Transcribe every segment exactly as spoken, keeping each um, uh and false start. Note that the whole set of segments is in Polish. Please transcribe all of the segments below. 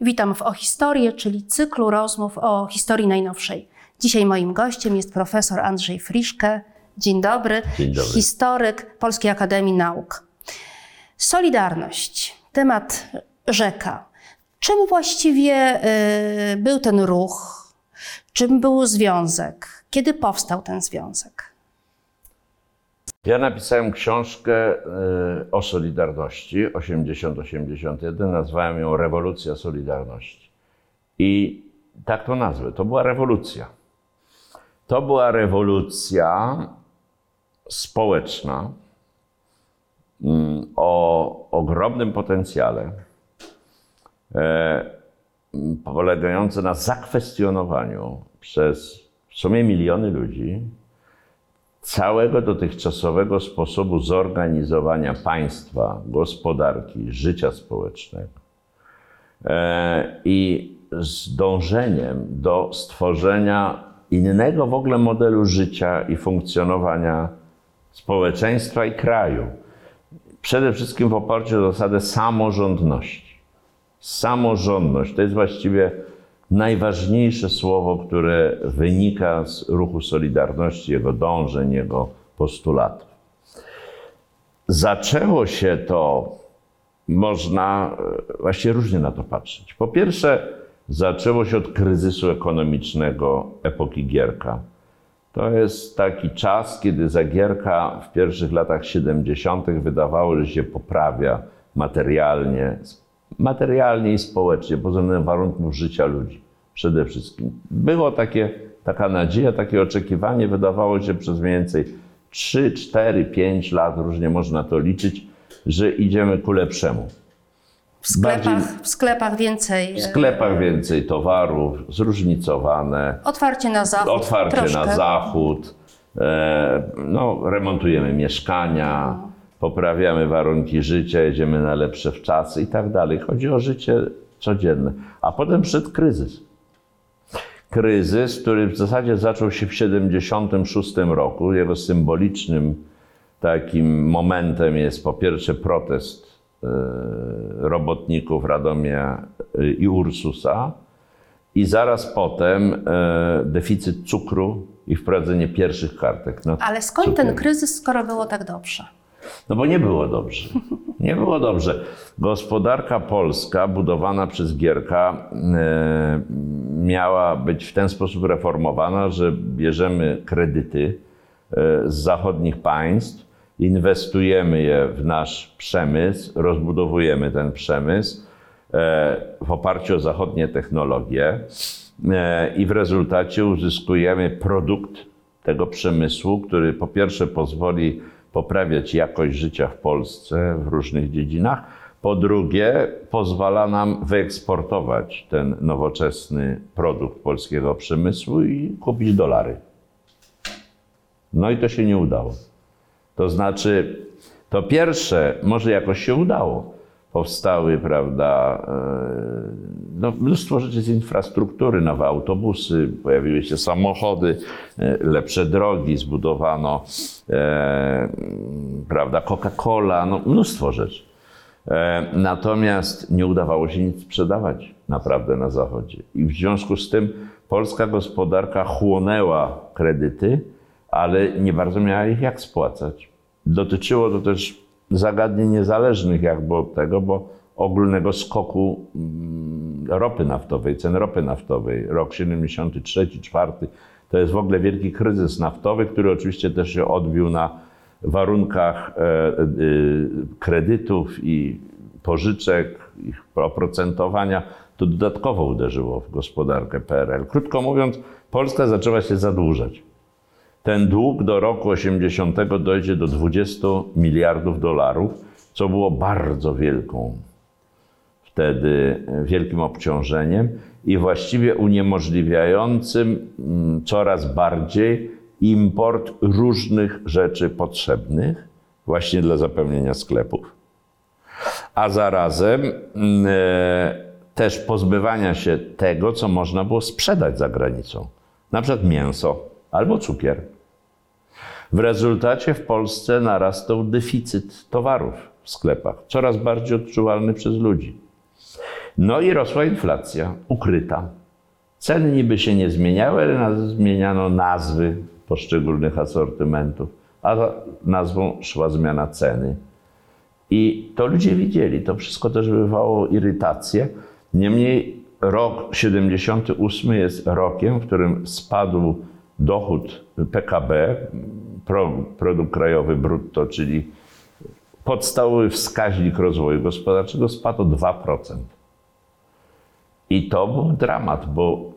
Witam w O Historię, czyli cyklu rozmów o historii najnowszej. Dzisiaj moim gościem jest profesor Andrzej Friszke. Dzień dobry. Dzień dobry. Historyk Polskiej Akademii Nauk. Solidarność, temat rzeka. Czym właściwie y, był ten ruch? Czym był związek? Kiedy powstał ten związek? Ja napisałem książkę o Solidarności, osiemdziesiąt osiemdziesiąt jeden, nazwałem ją Rewolucja Solidarności. I tak to nazwę, to była rewolucja. To była rewolucja społeczna o ogromnym potencjale, polegająca na zakwestionowaniu przez w sumie miliony ludzi całego dotychczasowego sposobu zorganizowania państwa, gospodarki, życia społecznego i z dążeniem do stworzenia innego w ogóle modelu życia i funkcjonowania społeczeństwa i kraju. Przede wszystkim w oparciu o zasadę samorządności. Samorządność to jest właściwie najważniejsze słowo, które wynika z ruchu Solidarności, jego dążeń, jego postulatów. Zaczęło się to, można właśnie różnie na to patrzeć. Po pierwsze, zaczęło się od kryzysu ekonomicznego epoki Gierka. To jest taki czas, kiedy za Gierka w pierwszych latach siedemdziesiątych wydawało, że się poprawia materialnie, materialnie i społecznie, pod względem warunków życia ludzi przede wszystkim. Było takie, taka nadzieja, takie oczekiwanie, wydawało się przez mniej więcej trzy, cztery, pięć lat, różnie można to liczyć, że idziemy ku lepszemu. W sklepach, Bardziej, w sklepach więcej... W sklepach więcej towarów, zróżnicowane. Otwarcie na zachód. Otwarcie troszkę. na zachód. No, remontujemy mieszkania, poprawiamy warunki życia, jedziemy na lepsze wczasy i tak dalej. Chodzi o życie codzienne. A potem przyszedł kryzys. Kryzys, który w zasadzie zaczął się w tysiąc dziewięćset siedemdziesiątym szóstym roku. Jego symbolicznym takim momentem jest po pierwsze protest robotników Radomia i Ursusa i zaraz potem deficyt cukru i wprowadzenie pierwszych kartek. Ale skąd cukru? Ten kryzys, skoro było tak dobrze? No bo nie było dobrze. Nie było dobrze. Gospodarka polska budowana przez Gierka miała być w ten sposób reformowana, że bierzemy kredyty z zachodnich państw, inwestujemy je w nasz przemysł, rozbudowujemy ten przemysł w oparciu o zachodnie technologie i w rezultacie uzyskujemy produkt tego przemysłu, który po pierwsze pozwoli poprawiać jakość życia w Polsce w różnych dziedzinach, po drugie pozwala nam wyeksportować ten nowoczesny produkt polskiego przemysłu i kupić dolary. No i to się nie udało. To znaczy, to pierwsze może jakoś się udało. Powstały, prawda, no, mnóstwo rzeczy z infrastruktury, nowe autobusy, pojawiły się samochody, lepsze drogi, zbudowano, e, prawda, Coca-Cola, no, mnóstwo rzeczy. E, natomiast nie udawało się nic sprzedawać naprawdę na Zachodzie. I w związku z tym polska gospodarka chłonęła kredyty, ale nie bardzo miała ich jak spłacać. Dotyczyło to też zagadnień niezależnych jakby od tego, bo ogólnego skoku ropy naftowej, cen ropy naftowej. Rok siedemdziesiąty trzeci, czwarty to jest w ogóle wielki kryzys naftowy, który oczywiście też się odbił na warunkach kredytów i pożyczek, ich oprocentowania. To dodatkowo uderzyło w gospodarkę P R L. Krótko mówiąc, Polska zaczęła się zadłużać. Ten dług do roku osiemdziesiątego dojdzie do dwudziestu miliardów dolarów, co było bardzo wielką wtedy, wielkim obciążeniem i właściwie uniemożliwiającym coraz bardziej import różnych rzeczy potrzebnych właśnie dla zapełnienia sklepów, a zarazem e, też pozbywania się tego, co można było sprzedać za granicą, na przykład mięso albo cukier. W rezultacie w Polsce narastał deficyt towarów w sklepach, coraz bardziej odczuwalny przez ludzi. No i rosła inflacja ukryta. Ceny niby się nie zmieniały, ale zmieniano nazwy poszczególnych asortymentów, a za nazwą szła zmiana ceny. I to ludzie widzieli, to wszystko też wywołało irytację. Niemniej rok siedemdziesiąty ósmy jest rokiem, w którym spadł dochód P K B, produkt krajowy brutto, czyli podstawowy wskaźnik rozwoju gospodarczego, spadł o dwa procent. I to był dramat, bo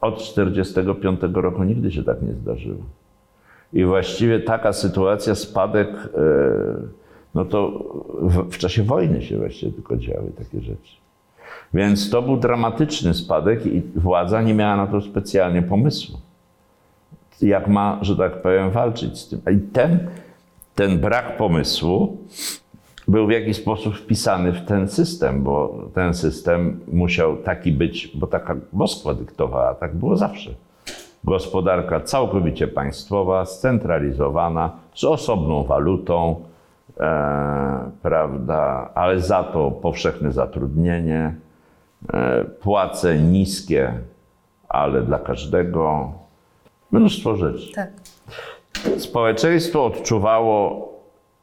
od czterdziestego piątego roku nigdy się tak nie zdarzyło. I właściwie taka sytuacja, spadek, no to w, w czasie wojny się właściwie tylko działy takie rzeczy. Więc to był dramatyczny spadek i władza nie miała na to specjalnie pomysłu. Jak ma, że tak powiem, walczyć z tym. I ten, ten brak pomysłu był w jakiś sposób wpisany w ten system, bo ten system musiał taki być, bo taka Moskwa dyktowała, tak było zawsze. Gospodarka całkowicie państwowa, scentralizowana, z osobną walutą, e, prawda, ale za to powszechne zatrudnienie, e, płace niskie, ale dla każdego, mnóstwo rzeczy. Tak. Społeczeństwo odczuwało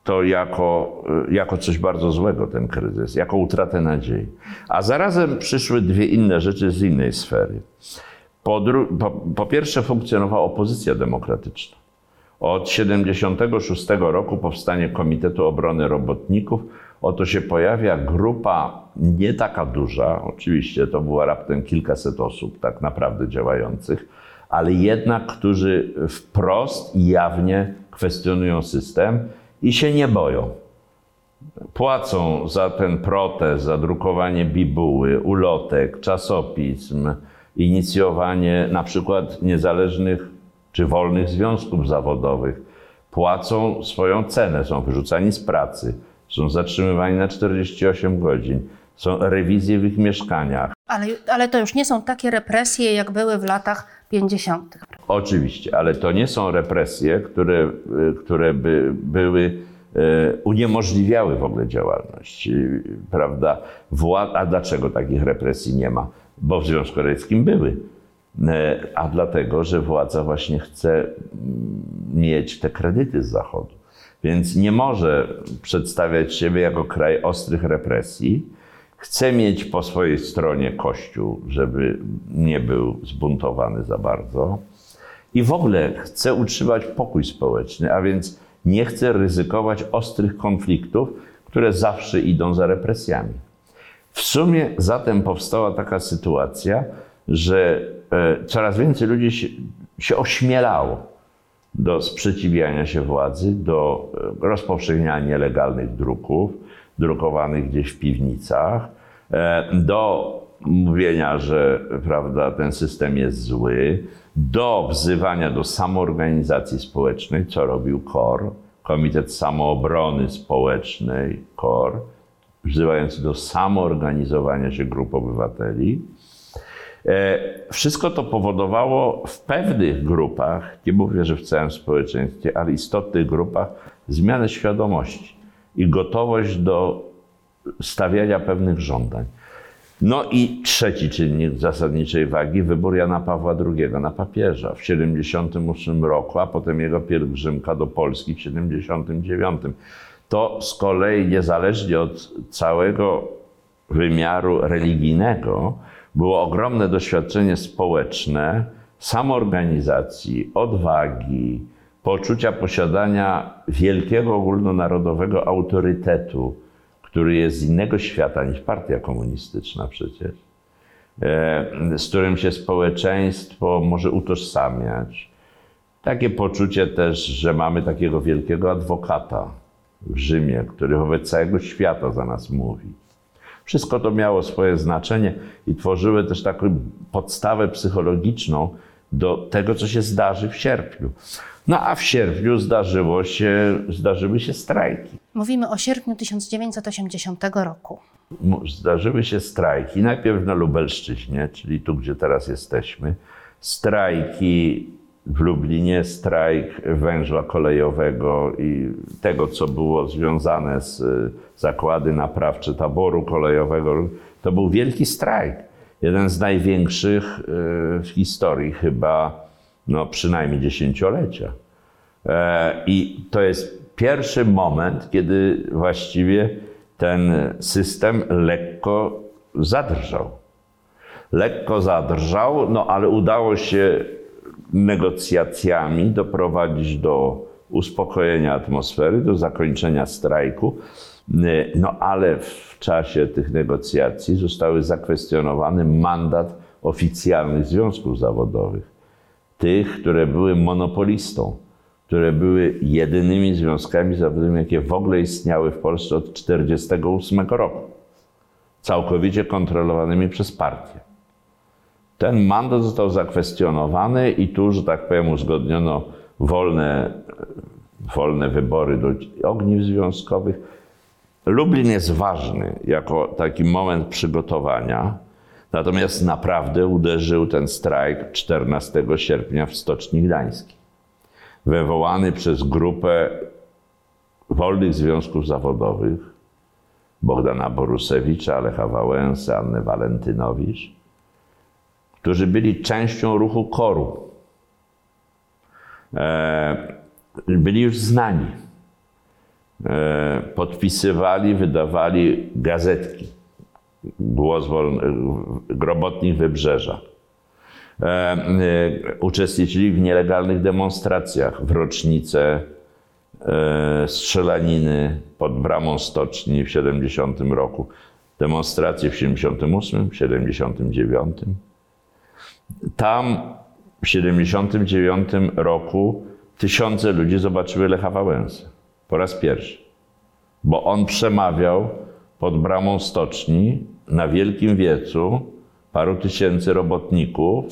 to jako, jako coś bardzo złego, ten kryzys, jako utratę nadziei. A zarazem przyszły dwie inne rzeczy z innej sfery. Po, dru- po, po pierwsze funkcjonowała opozycja demokratyczna. Od siedemdziesiątego szóstego roku powstanie Komitetu Obrony Robotników. Oto się pojawia grupa nie taka duża, oczywiście to było raptem kilkaset osób tak naprawdę działających, ale jednak, którzy wprost i jawnie kwestionują system i się nie boją. Płacą za ten protest, za drukowanie bibuły, ulotek, czasopism, inicjowanie na przykład niezależnych czy wolnych związków zawodowych. Płacą swoją cenę, są wyrzucani z pracy, są zatrzymywani na czterdzieści osiem godzin, są rewizje w ich mieszkaniach. Ale, ale to już nie są takie represje, jak były w latach pięćdziesiątych. Oczywiście, ale to nie są represje, które, które by były, uniemożliwiały w ogóle działalność, prawda? Wła- a dlaczego takich represji nie ma? Bo w Związku Radzieckim były. A dlatego, że władza właśnie chce mieć te kredyty z Zachodu. Więc nie może przedstawiać siebie jako kraj ostrych represji. Chce mieć po swojej stronie Kościół, żeby nie był zbuntowany za bardzo. I w ogóle chce utrzymać pokój społeczny, a więc nie chce ryzykować ostrych konfliktów, które zawsze idą za represjami. W sumie zatem powstała taka sytuacja, że coraz więcej ludzi się, się ośmielało do sprzeciwiania się władzy, do rozpowszechniania nielegalnych druków, drukowanych gdzieś w piwnicach, do mówienia, że prawda, ten system jest zły, do wzywania do samoorganizacji społecznej, co robił KOR, Komitet Samoobrony Społecznej KOR, wzywający do samoorganizowania się grup obywateli. Wszystko to powodowało w pewnych grupach, nie mówię, że w całym społeczeństwie, ale istotnych grupach, zmianę świadomości i gotowość do stawiania pewnych żądań. No i trzeci czynnik zasadniczej wagi, wybór Jana Pawła drugiego na papieża w siedemdziesiątym ósmym roku, a potem jego pielgrzymka do Polski w siedemdziesiątym dziewiątym. To z kolei niezależnie od całego wymiaru religijnego było ogromne doświadczenie społeczne, samoorganizacji, odwagi, poczucia posiadania wielkiego ogólnonarodowego autorytetu, który jest z innego świata niż partia komunistyczna przecież, z którym się społeczeństwo może utożsamiać. Takie poczucie też, że mamy takiego wielkiego adwokata w Rzymie, który wobec całego świata za nas mówi. Wszystko to miało swoje znaczenie i tworzyły też taką podstawę psychologiczną do tego, co się zdarzy w sierpniu. No a w sierpniu zdarzyło się, zdarzyły się strajki. Mówimy o sierpniu tysiąc dziewięćset osiemdziesiątego roku. Zdarzyły się strajki, najpierw na Lubelszczyźnie, czyli tu, gdzie teraz jesteśmy. Strajki w Lublinie, strajk węzła kolejowego i tego, co było związane z zakłady naprawcze taboru kolejowego. To był wielki strajk. Jeden z największych w historii chyba, no przynajmniej dziesięciolecia. I to jest pierwszy moment, kiedy właściwie ten system lekko zadrżał. Lekko zadrżał, no ale udało się negocjacjami doprowadzić do uspokojenia atmosfery, do zakończenia strajku. No ale w czasie tych negocjacji zostały zakwestionowany mandat oficjalnych związków zawodowych. Tych, które były monopolistą, które były jedynymi związkami zawodowymi, jakie w ogóle istniały w Polsce od tysiąc dziewięćset czterdziestego ósmego roku. Całkowicie kontrolowanymi przez partię. Ten mandat został zakwestionowany i tu, że tak powiem, uzgodniono wolne, wolne wybory do ogniw związkowych. Lublin jest ważny jako taki moment przygotowania, natomiast naprawdę uderzył ten strajk czternastego sierpnia w Stoczni Gdańskiej, wywołany przez grupę wolnych związków zawodowych Bogdana Borusewicza, Lecha Wałęsy, Anny Walentynowicz, którzy byli częścią ruchu KOR-u. Byli już znani. Podpisywali, wydawali gazetki Głos Robotnik Wybrzeża. Uczestniczyli w nielegalnych demonstracjach w rocznicę strzelaniny pod bramą Stoczni w siedemdziesiątym roku. Demonstracje w siedemdziesiątym ósmym, siedemdziesiątym dziewiątym. Tam w siedemdziesiątym dziewiątym roku tysiące ludzi zobaczyły Lecha Wałęsę. Po raz pierwszy, bo on przemawiał pod bramą Stoczni na Wielkim Wiecu paru tysięcy robotników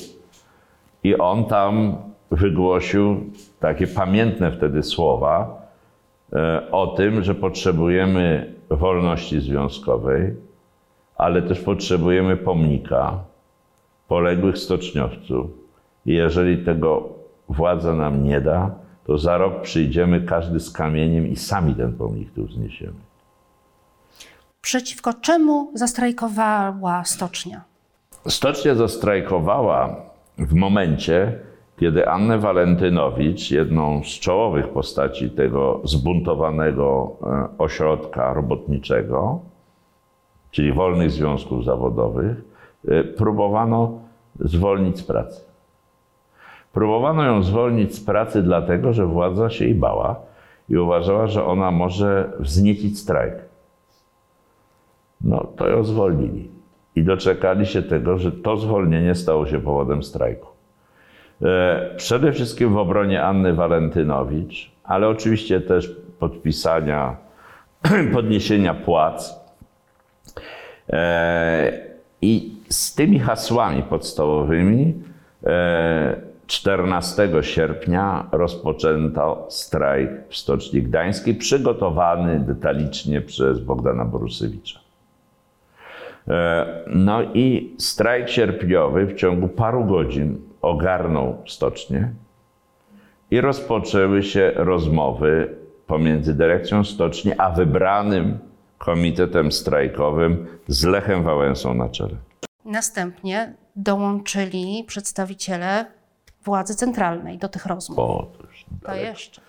i on tam wygłosił takie pamiętne wtedy słowa o tym, że potrzebujemy wolności związkowej, ale też potrzebujemy pomnika poległych stoczniowców i jeżeli tego władza nam nie da, to za rok przyjdziemy każdy z kamieniem i sami ten pomnik tu wzniesiemy. Przeciwko czemu zastrajkowała Stocznia? Stocznia zastrajkowała w momencie, kiedy Annę Walentynowicz, jedną z czołowych postaci tego zbuntowanego ośrodka robotniczego, czyli wolnych związków zawodowych, próbowano zwolnić z pracy. Próbowano ją zwolnić z pracy dlatego, że władza się jej bała i uważała, że ona może wzniecić strajk. No to ją zwolnili i doczekali się tego, że to zwolnienie stało się powodem strajku. Przede wszystkim w obronie Anny Walentynowicz, ale oczywiście też podpisania, podniesienia płac i z tymi hasłami podstawowymi czternastego sierpnia rozpoczęto strajk w Stoczni Gdańskiej, przygotowany detalicznie przez Bogdana Borusewicza. No i strajk sierpniowy w ciągu paru godzin ogarnął Stocznię i rozpoczęły się rozmowy pomiędzy dyrekcją Stoczni a wybranym komitetem strajkowym z Lechem Wałęsą na czele. Następnie dołączyli przedstawiciele władzy centralnej do tych rozmów. O, to już daleko. To jeszcze.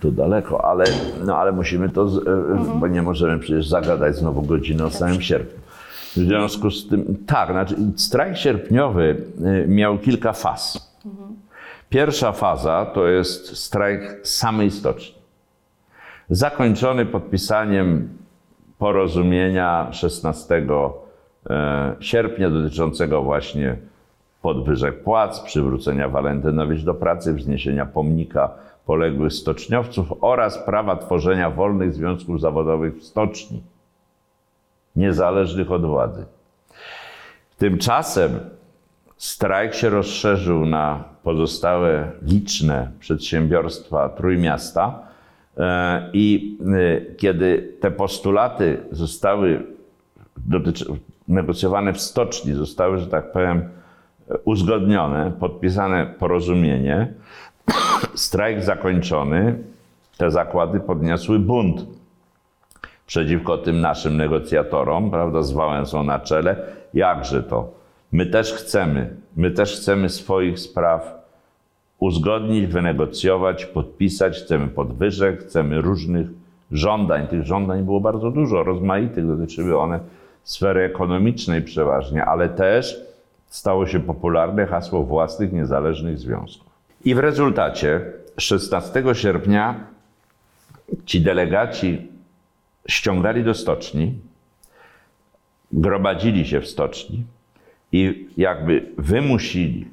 To daleko, ale, no, ale musimy to, mhm. bo nie możemy przecież zagadać znowu godziny o samym sierpniu. W związku z tym, tak, znaczy strajk sierpniowy miał kilka faz. Mhm. Pierwsza faza to jest strajk samej Stoczni. Zakończony podpisaniem porozumienia szesnastego sierpnia dotyczącego właśnie podwyżek płac, przywrócenia Walentynowicz do pracy, wzniesienia pomnika poległych stoczniowców oraz prawa tworzenia wolnych związków zawodowych w stoczni, niezależnych od władzy. Tymczasem strajk się rozszerzył na pozostałe liczne przedsiębiorstwa Trójmiasta i kiedy te postulaty zostały negocjowane w stoczni, zostały, że tak powiem, uzgodnione, podpisane porozumienie, strajk zakończony, te zakłady podniosły bunt przeciwko tym naszym negocjatorom, prawda, z Wałęsą na czele. Jakże to? My też chcemy, my też chcemy swoich spraw uzgodnić, wynegocjować, podpisać, chcemy podwyżek, chcemy różnych żądań. Tych żądań było bardzo dużo, rozmaitych, dotyczyły one sfery ekonomicznej przeważnie, ale też stało się popularne hasło własnych, niezależnych związków. I w rezultacie szesnastego sierpnia ci delegaci ściągali do stoczni, gromadzili się w stoczni i jakby wymusili,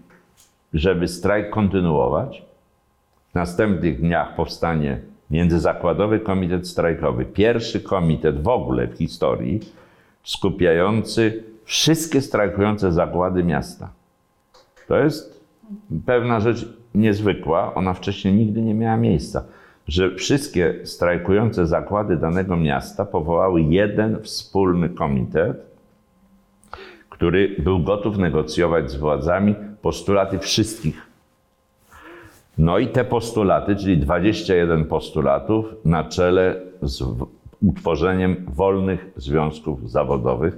żeby strajk kontynuować. W następnych dniach powstanie Międzyzakładowy Komitet Strajkowy, pierwszy komitet w ogóle w historii, skupiający wszystkie strajkujące zakłady miasta. To jest pewna rzecz niezwykła, ona wcześniej nigdy nie miała miejsca, że wszystkie strajkujące zakłady danego miasta powołały jeden wspólny komitet, który był gotów negocjować z władzami postulaty wszystkich. No i te postulaty, czyli dwadzieścia jeden postulatów na czele z utworzeniem wolnych związków zawodowych,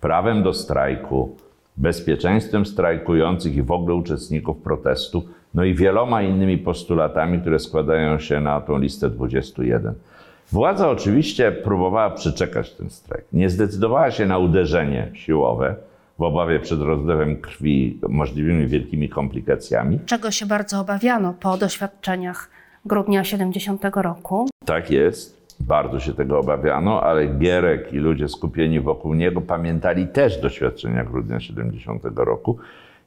prawem do strajku, bezpieczeństwem strajkujących i w ogóle uczestników protestu, no i wieloma innymi postulatami, które składają się na tą listę dwudziestu jeden. Władza oczywiście próbowała przyczekać ten strajk. Nie zdecydowała się na uderzenie siłowe w obawie przed rozlewem krwi, możliwymi wielkimi komplikacjami. Czego się bardzo obawiano po doświadczeniach grudnia siedemdziesiątego roku. Tak jest, bardzo się tego obawiano, ale Gierek i ludzie skupieni wokół niego pamiętali też doświadczenia grudnia siedemdziesiątego roku.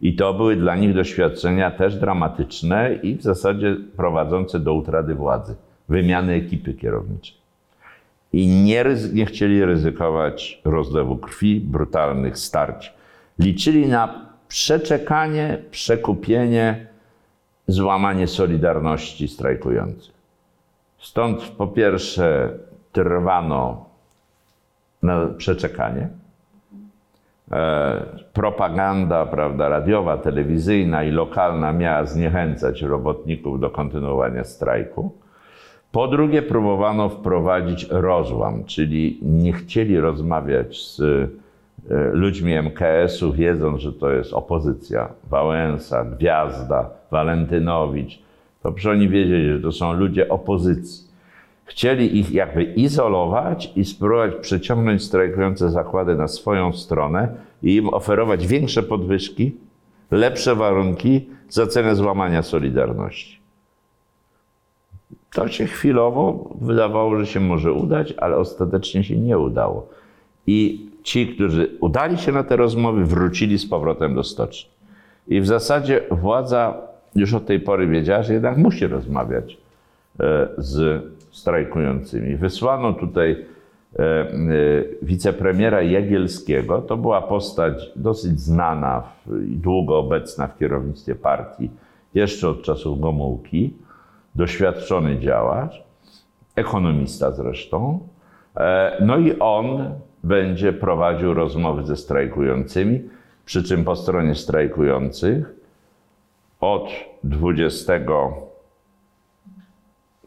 I to były dla nich doświadczenia też dramatyczne i w zasadzie prowadzące do utraty władzy, wymiany ekipy kierowniczej. I nie, nie chcieli ryzykować rozlewu krwi, brutalnych starć. Liczyli na przeczekanie, przekupienie, złamanie solidarności strajkujących. Stąd po pierwsze trwano na przeczekanie. Propaganda, prawda, radiowa, telewizyjna i lokalna miała zniechęcać robotników do kontynuowania strajku. Po drugie, próbowano wprowadzić rozłam, czyli nie chcieli rozmawiać z ludźmi M K S-u, wiedząc, że to jest opozycja. Wałęsa, Gwiazda, Walentynowicz. To przecież oni wiedzieli, że to są ludzie opozycji. Chcieli ich jakby izolować i spróbować przeciągnąć strajkujące zakłady na swoją stronę i im oferować większe podwyżki, lepsze warunki za cenę złamania solidarności. To się chwilowo wydawało, że się może udać, ale ostatecznie się nie udało. I ci, którzy udali się na te rozmowy, wrócili z powrotem do stoczni. I w zasadzie władza już od tej pory wiedziała, że jednak musi rozmawiać z strajkującymi. Wysłano tutaj e, e, wicepremiera Jagielskiego. To była postać dosyć znana i długo obecna w kierownictwie partii, jeszcze od czasów Gomułki, doświadczony działacz, ekonomista zresztą. E, no i on będzie prowadził rozmowy ze strajkującymi, przy czym po stronie strajkujących od dwudziestego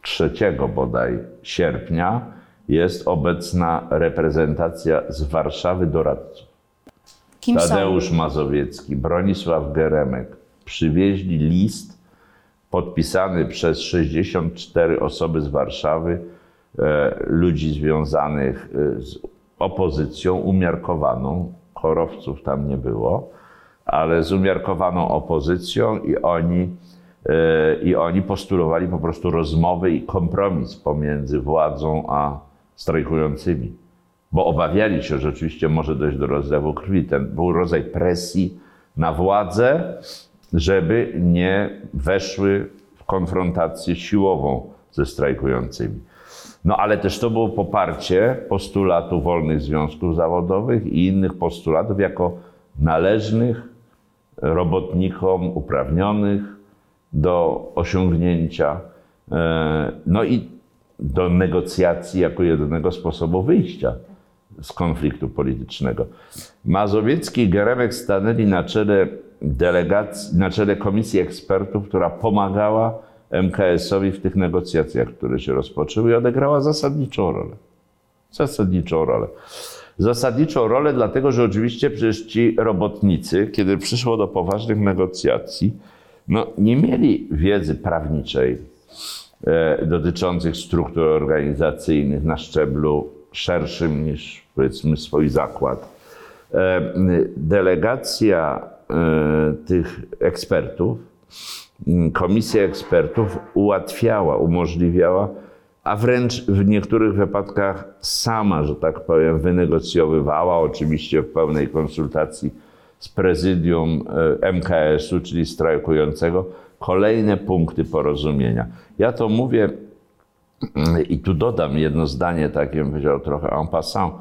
trzeciego bodaj sierpnia jest obecna reprezentacja z Warszawy doradców. Kim Tadeusz są? Mazowiecki, Bronisław Geremek przywieźli list podpisany przez sześćdziesiąt cztery osoby z Warszawy, e, ludzi związanych z opozycją umiarkowaną. Chorowców tam nie było, ale z umiarkowaną opozycją i oni I oni postulowali po prostu rozmowy i kompromis pomiędzy władzą a strajkującymi, bo obawiali się, że rzeczywiście może dojść do rozlewu krwi. Ten był rodzaj presji na władzę, żeby nie weszły w konfrontację siłową ze strajkującymi. No ale też to było poparcie postulatu wolnych związków zawodowych i innych postulatów jako należnych robotnikom uprawnionych do osiągnięcia, no i do negocjacji jako jedynego sposobu wyjścia z konfliktu politycznego. Mazowiecki i Geremek stanęli na czele delegacji, na czele komisji ekspertów, która pomagała M K S-owi w tych negocjacjach, które się rozpoczęły i odegrała zasadniczą rolę. Zasadniczą rolę. Zasadniczą rolę dlatego, że oczywiście przecież ci robotnicy, kiedy przyszło do poważnych negocjacji, no nie mieli wiedzy prawniczej e, dotyczących struktur organizacyjnych na szczeblu szerszym niż, powiedzmy, swój zakład. E, delegacja e, tych ekspertów, komisja ekspertów ułatwiała, umożliwiała, a wręcz w niektórych wypadkach sama, że tak powiem, wynegocjowywała, oczywiście w pełnej konsultacji z prezydium M K S-u, czyli strajkującego, kolejne punkty porozumienia. Ja to mówię i tu dodam jedno zdanie, takie bym powiedział trochę en passant.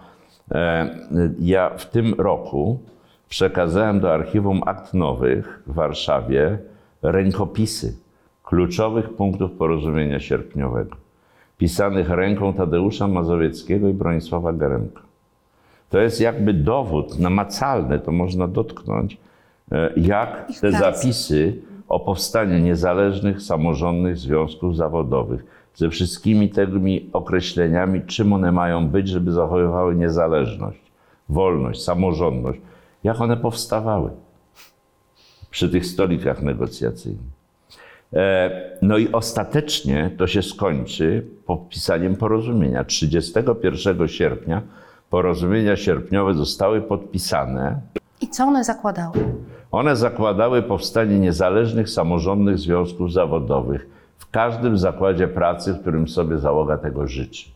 Ja w tym roku przekazałem do Archiwum Akt Nowych w Warszawie rękopisy kluczowych punktów porozumienia sierpniowego, pisanych ręką Tadeusza Mazowieckiego i Bronisława Geremka. To jest jakby dowód namacalny, to można dotknąć, jak te zapisy o powstaniu niezależnych, samorządnych związków zawodowych, ze wszystkimi tymi określeniami, czym one mają być, żeby zachowywały niezależność, wolność, samorządność, jak one powstawały przy tych stolikach negocjacyjnych. No i ostatecznie to się skończy podpisaniem porozumienia. trzydziestego pierwszego sierpnia porozumienia sierpniowe zostały podpisane. I co one zakładały? One zakładały powstanie niezależnych, samorządnych związków zawodowych w każdym zakładzie pracy, w którym sobie załoga tego życzy.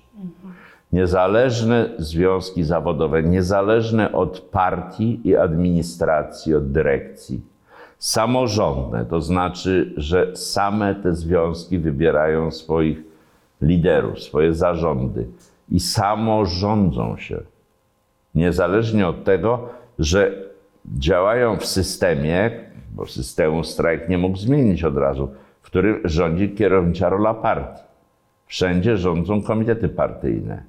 Niezależne związki zawodowe, niezależne od partii i administracji, od dyrekcji. Samorządne, to znaczy, że same te związki wybierają swoich liderów, swoje zarządy i samorządzą się. Niezależnie od tego, że działają w systemie, bo systemu strajk nie mógł zmienić od razu, w którym rządzi kierownicza rola partii. Wszędzie rządzą komitety partyjne.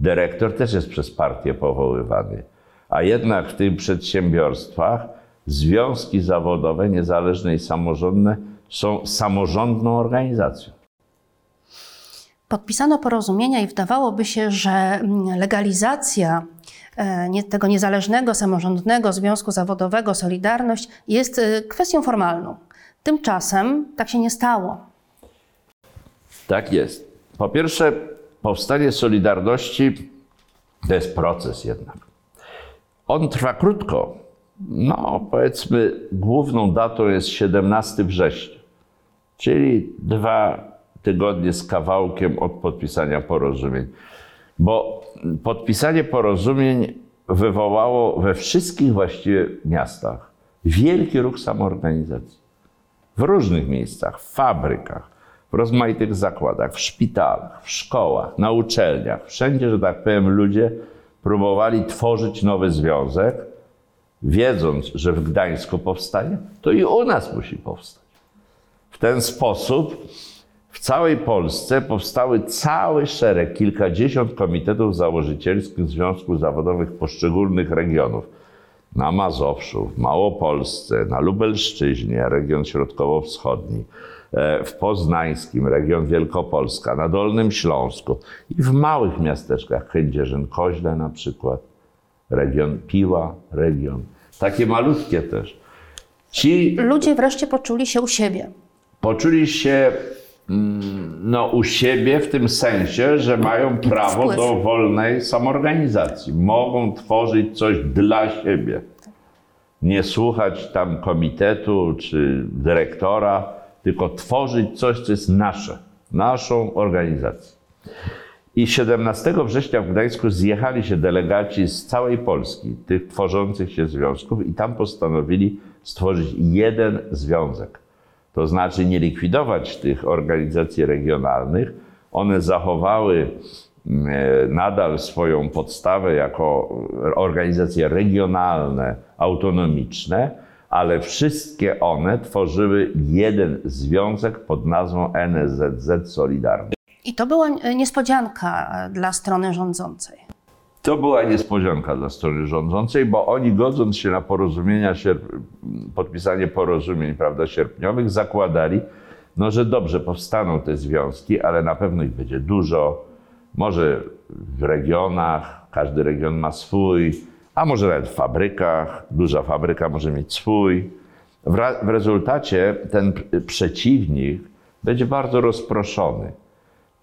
Dyrektor też jest przez partię powoływany. A jednak w tych przedsiębiorstwach związki zawodowe, niezależne i samorządne są samorządną organizacją. Podpisano porozumienia i wydawałoby się, że legalizacja tego niezależnego, samorządnego związku zawodowego Solidarność jest kwestią formalną. Tymczasem tak się nie stało. Tak jest. Po pierwsze, powstanie Solidarności to jest proces jednak. On trwa krótko. No, powiedzmy, główną datą jest siedemnastego września, czyli dwa tygodnie z kawałkiem od podpisania porozumień. Bo podpisanie porozumień wywołało we wszystkich właściwie miastach wielki ruch samoorganizacji. W różnych miejscach, w fabrykach, w rozmaitych zakładach, w szpitalach, w szkołach, na uczelniach. Wszędzie, że tak powiem, ludzie próbowali tworzyć nowy związek, wiedząc, że w Gdańsku powstanie, to i u nas musi powstać. W ten sposób w całej Polsce powstały cały szereg, kilkadziesiąt komitetów założycielskich związków zawodowych poszczególnych regionów. Na Mazowszu, w Małopolsce, na Lubelszczyźnie, region środkowo-wschodni, w Poznańskim, region Wielkopolska, na Dolnym Śląsku i w małych miasteczkach, Kędzierzyn-Koźle na przykład. Region Piła, region. Takie malutkie też. Ci ludzie wreszcie poczuli się u siebie. Poczuli się no, u siebie w tym sensie, że mają prawo Wpływ. do wolnej samoorganizacji. Mogą tworzyć coś dla siebie. Nie słuchać tam komitetu czy dyrektora, tylko tworzyć coś, co jest nasze, naszą organizację. I siedemnastego września w Gdańsku zjechali się delegaci z całej Polski, tych tworzących się związków i tam postanowili stworzyć jeden związek. To znaczy nie likwidować tych organizacji regionalnych. One zachowały nadal swoją podstawę jako organizacje regionalne, autonomiczne, ale wszystkie one tworzyły jeden związek pod nazwą N S Z Z Solidarność. I to była niespodzianka dla strony rządzącej. To była niespodzianka dla strony rządzącej, bo oni, godząc się na porozumienia, sierp- podpisanie porozumień, prawda, sierpniowych, zakładali, no, że dobrze powstaną te związki, ale na pewno ich będzie dużo, Może w regionach, każdy region ma swój, a może nawet w fabrykach, duża fabryka może mieć swój. W, w rezultacie ten przeciwnik będzie bardzo rozproszony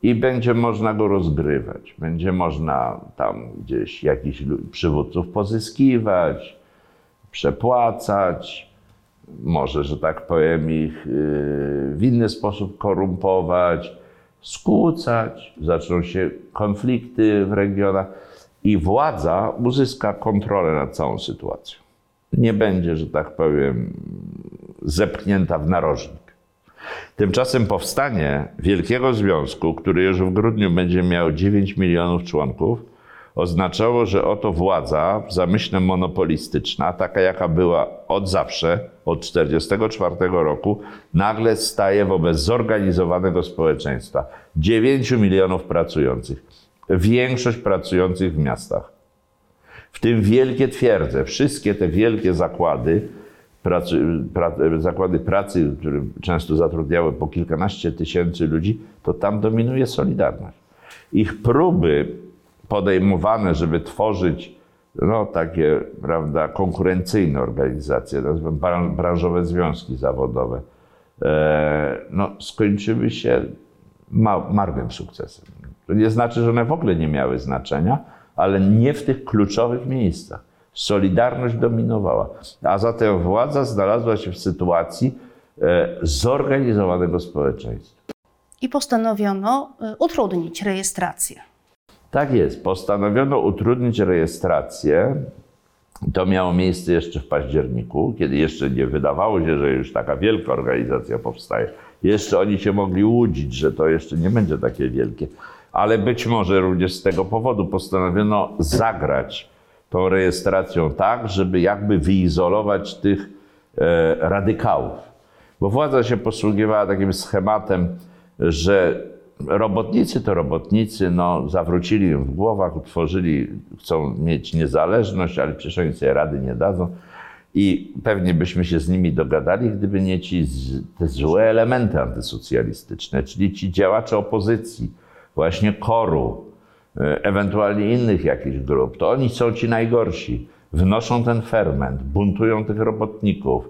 i będzie można go rozgrywać. Będzie można tam gdzieś jakichś przywódców pozyskiwać, przepłacać, może, że tak powiem, ich w inny sposób korumpować, skłócać, zaczną się konflikty w regionach i władza uzyska kontrolę nad całą sytuacją. Nie będzie, że tak powiem, zepchnięta w narożnik. Tymczasem powstanie Wielkiego Związku, który już w grudniu będzie miał dziewięć milionów członków, oznaczało, że oto władza w zamyśle monopolistyczna, taka jaka była od zawsze, od tysiąc dziewięćset czterdziestego czwartego roku, nagle staje wobec zorganizowanego społeczeństwa. dziewięć milionów pracujących, większość pracujących w miastach. W tym wielkie twierdze, wszystkie te wielkie zakłady, pracy, pra, zakłady pracy, które często zatrudniały po kilkanaście tysięcy ludzi, to tam dominuje Solidarność. Ich próby podejmowane, żeby tworzyć no, takie, prawda, konkurencyjne organizacje, branżowe związki zawodowe, no, skończyły się marnym sukcesem. To nie znaczy, że one w ogóle nie miały znaczenia, ale nie w tych kluczowych miejscach. Solidarność dominowała, a zatem władza znalazła się w sytuacji zorganizowanego społeczeństwa. I postanowiono utrudnić rejestrację. Tak jest. Postanowiono utrudnić rejestrację. To miało miejsce jeszcze w październiku, kiedy jeszcze nie wydawało się, że już taka wielka organizacja powstaje. Jeszcze oni się mogli łudzić, że to jeszcze nie będzie takie wielkie. Ale być może również z tego powodu postanowiono zagrać tą rejestracją tak, żeby jakby wyizolować tych e, radykałów. Bo władza się posługiwała takim schematem, że robotnicy to robotnicy, no, zawrócili im w głowach, utworzyli, chcą mieć niezależność, ale przecież oni sobie rady nie dadzą. I pewnie byśmy się z nimi dogadali, gdyby nie ci z, te złe elementy antysocjalistyczne, czyli ci działacze opozycji, właśnie KOR-u, ewentualnie innych jakichś grup. To oni są ci najgorsi. Wnoszą ten ferment, buntują tych robotników,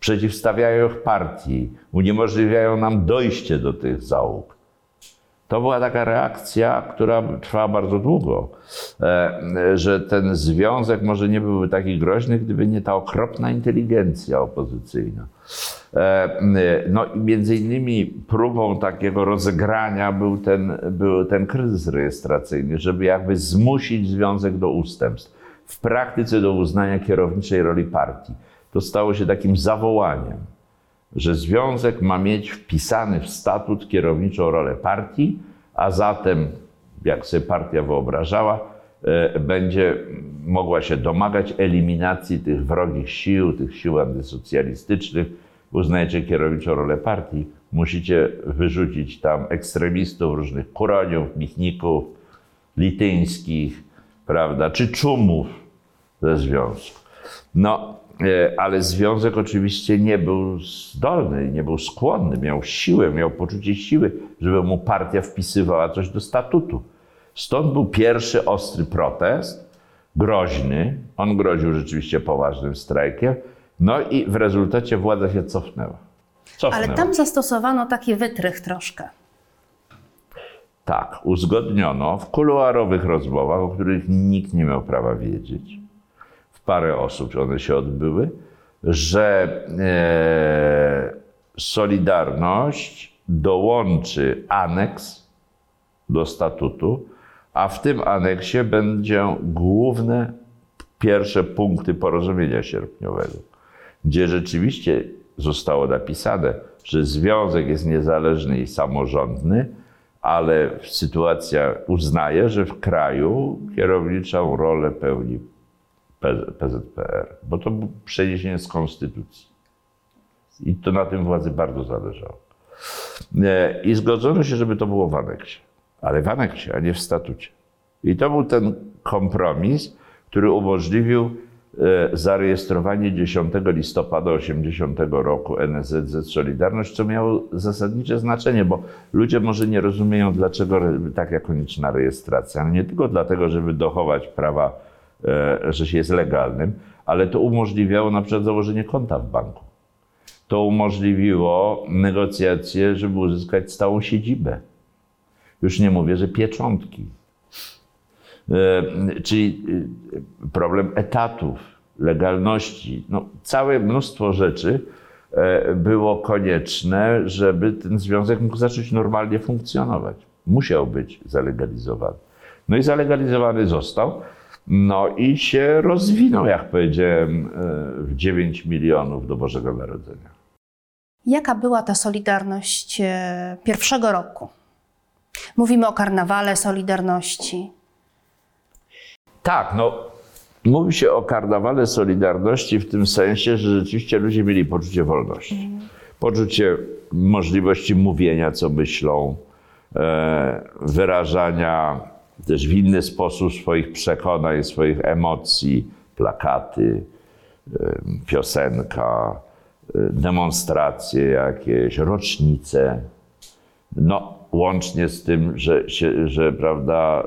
przeciwstawiają ich partii, uniemożliwiają nam dojście do tych załóg. To była taka reakcja, która trwała bardzo długo, że ten związek może nie byłby taki groźny, gdyby nie ta okropna inteligencja opozycyjna. No i między innymi próbą takiego rozegrania był ten, był ten kryzys rejestracyjny, żeby jakby zmusić związek do ustępstw, w praktyce do uznania kierowniczej roli partii. To stało się takim zawołaniem, że związek ma mieć wpisany w statut kierowniczą rolę partii, a zatem, jak sobie partia wyobrażała, będzie mogła się domagać eliminacji tych wrogich sił, tych sił antysocjalistycznych. Uznajecie kierowniczą rolę partii, musicie wyrzucić tam ekstremistów, różnych Kuroniów, Michników, Lityńskich, prawda, czy Czumów ze związku. No, ale związek oczywiście nie był zdolny, nie był skłonny, miał siłę, miał poczucie siły, żeby mu partia wpisywała coś do statutu. Stąd był pierwszy ostry protest, groźny, on groził rzeczywiście poważnym strajkiem, no i w rezultacie władza się cofnęła. cofnęła. Ale tam zastosowano taki wytrych troszkę. Tak, uzgodniono w kuluarowych rozmowach, o których nikt nie miał prawa wiedzieć, parę osób, one się odbyły, że e, Solidarność dołączy aneks do statutu, a w tym aneksie będą główne pierwsze punkty porozumienia sierpniowego, gdzie rzeczywiście zostało napisane, że związek jest niezależny i samorządny, ale sytuacja uznaje, że w kraju kierowniczą rolę pełni P Z P R, bo to było przeniesienie z konstytucji i to na tym władzy bardzo zależało. I zgodzono się, żeby to było w aneksie, ale w aneksie, a nie w statucie. I to był ten kompromis, który umożliwił zarejestrowanie dziesiątego listopada osiemdziesiątego roku N S Z Z Solidarność, co miało zasadnicze znaczenie, bo ludzie może nie rozumieją, dlaczego taka konieczna rejestracja. Nie tylko dlatego, żeby dochować prawa, że się jest legalnym, ale to umożliwiało na przykład założenie konta w banku. To umożliwiło negocjacje, żeby uzyskać stałą siedzibę. Już nie mówię, że pieczątki. Czyli problem etatów, legalności, no, całe mnóstwo rzeczy było konieczne, żeby ten związek mógł zacząć normalnie funkcjonować. Musiał być zalegalizowany. No i zalegalizowany został, no i się rozwinął, jak powiedziałem, w dziewięć milionów do Bożego Narodzenia. Jaka była ta Solidarność pierwszego roku? Mówimy o karnawale Solidarności. Tak, no mówi się o karnawale Solidarności w tym sensie, że rzeczywiście ludzie mieli poczucie wolności. Poczucie możliwości mówienia, co myślą, wyrażania też w inny sposób swoich przekonań, swoich emocji, plakaty, piosenka, demonstracje jakieś, rocznice. No łącznie z tym, że, że, że prawda,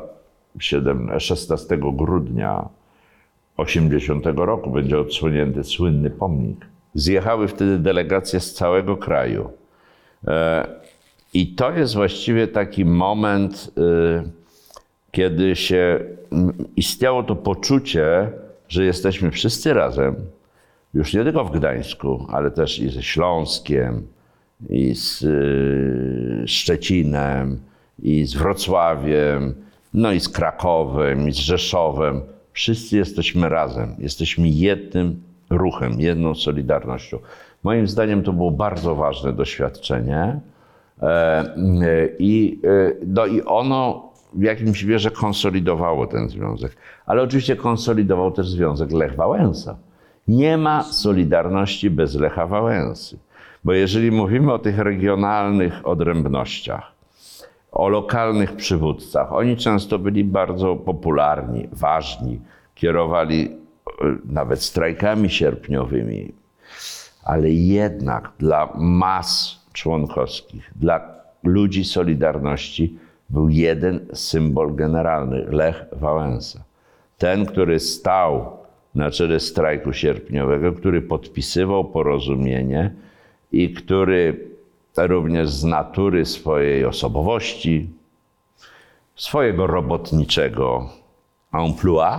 szesnastego grudnia osiemdziesiątego roku będzie odsłonięty słynny pomnik. Zjechały wtedy delegacje z całego kraju. I to jest właściwie taki moment, kiedy się istniało to poczucie, że jesteśmy wszyscy razem, już nie tylko w Gdańsku, ale też i ze Śląskiem, i z Szczecinem, i z Wrocławiem, no i z Krakowem, i z Rzeszowem. Wszyscy jesteśmy razem, jesteśmy jednym ruchem, jedną solidarnością. Moim zdaniem to było bardzo ważne doświadczenie i, no i ono w jakimś wierze konsolidowało ten związek. Ale oczywiście konsolidował też związek Lech Wałęsa. Nie ma Solidarności bez Lecha Wałęsy. Bo jeżeli mówimy o tych regionalnych odrębnościach, o lokalnych przywódcach. Oni często byli bardzo popularni, ważni, kierowali nawet strajkami sierpniowymi, ale jednak dla mas członkowskich, dla ludzi Solidarności był jeden symbol generalny, Lech Wałęsa. Ten, który stał na czele strajku sierpniowego, który podpisywał porozumienie i który również z natury swojej osobowości, swojego robotniczego emploi,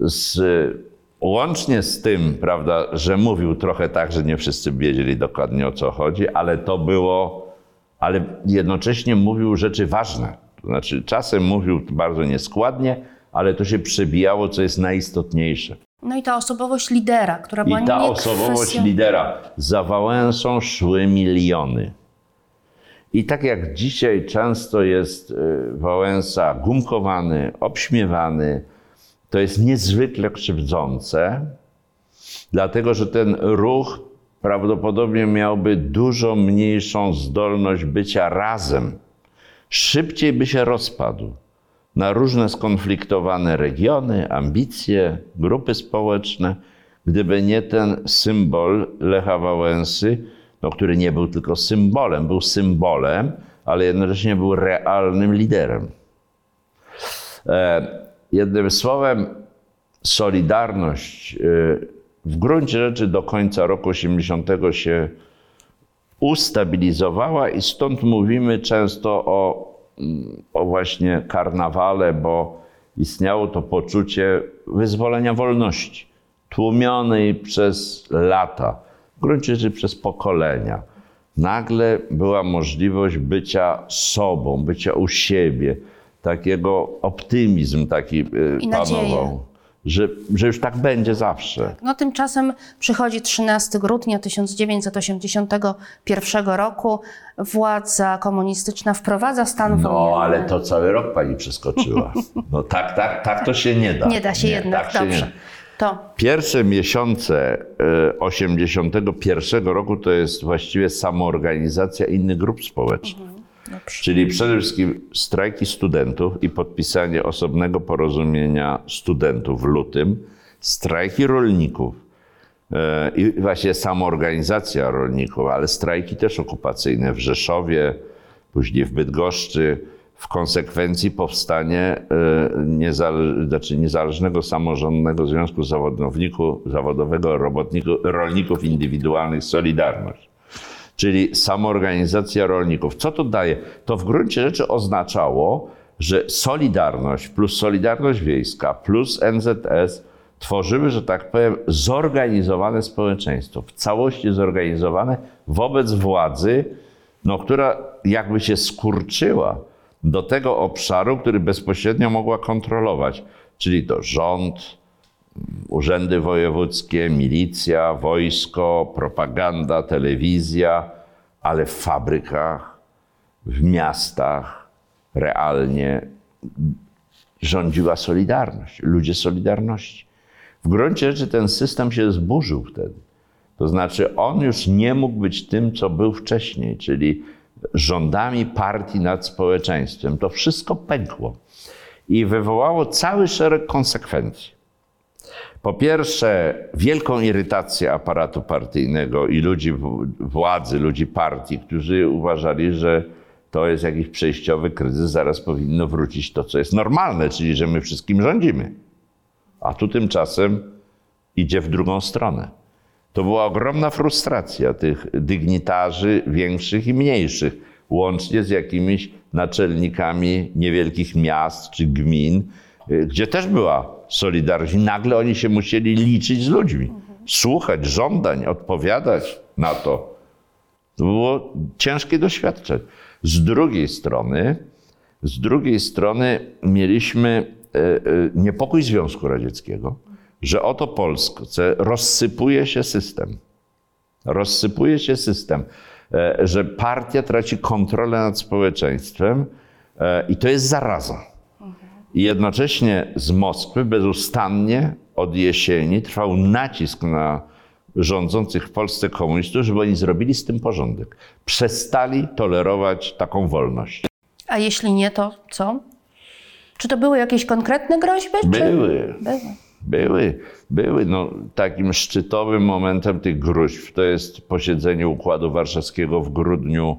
z, łącznie z tym, prawda, że mówił trochę tak, że nie wszyscy wiedzieli dokładnie o co chodzi, ale to było, ale jednocześnie mówił rzeczy ważne. To znaczy czasem mówił bardzo nieskładnie, ale to się przebijało, co jest najistotniejsze. No i ta osobowość lidera, która była I ta osobowość lidera. Za Wałęsą szły miliony. I tak jak dzisiaj często jest Wałęsa gumkowany, obśmiewany, to jest niezwykle krzywdzące, dlatego że ten ruch prawdopodobnie miałby dużo mniejszą zdolność bycia razem. Szybciej by się rozpadł na różne skonfliktowane regiony, ambicje, grupy społeczne, gdyby nie ten symbol Lecha Wałęsy, no, który nie był tylko symbolem, był symbolem, ale jednocześnie był realnym liderem. Jednym słowem, Solidarność w gruncie rzeczy do końca roku osiemdziesiątego się ustabilizowała i stąd mówimy często o o właśnie karnawale, bo istniało to poczucie wyzwolenia wolności, tłumionej przez lata, w gruncie rzeczy przez pokolenia. Nagle była możliwość bycia sobą, bycia u siebie, takiego optymizm taki i panował, że, że już tak będzie zawsze. No tymczasem przychodzi trzynastego grudnia tysiąc dziewięćset osiemdziesiątego pierwszego roku. Władza komunistyczna wprowadza stan wojenny. No, wojennym. Ale to cały rok pani przeskoczyła. No tak, tak, tak to się nie da. Nie da się nie, jednak, tak się dobrze. Nie... To. Pierwsze miesiące osiemdziesiątego pierwszego roku to jest właściwie samoorganizacja innych grup społecznych. Mhm. No, czyli przede wszystkim strajki studentów i podpisanie osobnego porozumienia studentów w lutym strajki rolników e, i właśnie samoorganizacja rolników, ale strajki też okupacyjne w Rzeszowie, później w Bydgoszczy, w konsekwencji powstanie niezale, znaczy niezależnego samorządnego związku zawodowego rolników indywidualnych Solidarność, czyli samoorganizacja rolników. Co to daje? To w gruncie rzeczy oznaczało, że Solidarność plus Solidarność Wiejska plus N Z S tworzyły, że tak powiem, zorganizowane społeczeństwo, w całości zorganizowane wobec władzy, no, która jakby się skurczyła do tego obszaru, który bezpośrednio mogła kontrolować, czyli to rząd, urzędy wojewódzkie, milicja, wojsko, propaganda, telewizja, ale w fabrykach, w miastach realnie rządziła Solidarność, ludzie Solidarności. W gruncie rzeczy ten system się zburzył wtedy. To znaczy on już nie mógł być tym, co był wcześniej, czyli rządami partii nad społeczeństwem. To wszystko pękło i wywołało cały szereg konsekwencji. Po pierwsze, wielką irytację aparatu partyjnego i ludzi władzy, ludzi partii, którzy uważali, że to jest jakiś przejściowy kryzys, zaraz powinno wrócić to, co jest normalne, czyli że my wszystkim rządzimy. A tu tymczasem idzie w drugą stronę. To była ogromna frustracja tych dygnitarzy większych i mniejszych, łącznie z jakimiś naczelnikami niewielkich miast czy gmin, gdzie też była solidarność. Nagle oni się musieli liczyć z ludźmi, słuchać żądań, odpowiadać na to. To było ciężkie doświadczenie. Z drugiej strony, z drugiej strony mieliśmy niepokój Związku Radzieckiego, że oto Polsce rozsypuje się system, rozsypuje się system, że partia traci kontrolę nad społeczeństwem i to jest zaraza. I jednocześnie z Moskwy bezustannie od jesieni trwał nacisk na rządzących w Polsce komunistów, żeby oni zrobili z tym porządek. Przestali tolerować taką wolność. A jeśli nie, to co? Czy to były jakieś konkretne groźby? Były. Czy... były. Były, były. No, takim szczytowym momentem tych gruźb to jest posiedzenie Układu Warszawskiego w grudniu,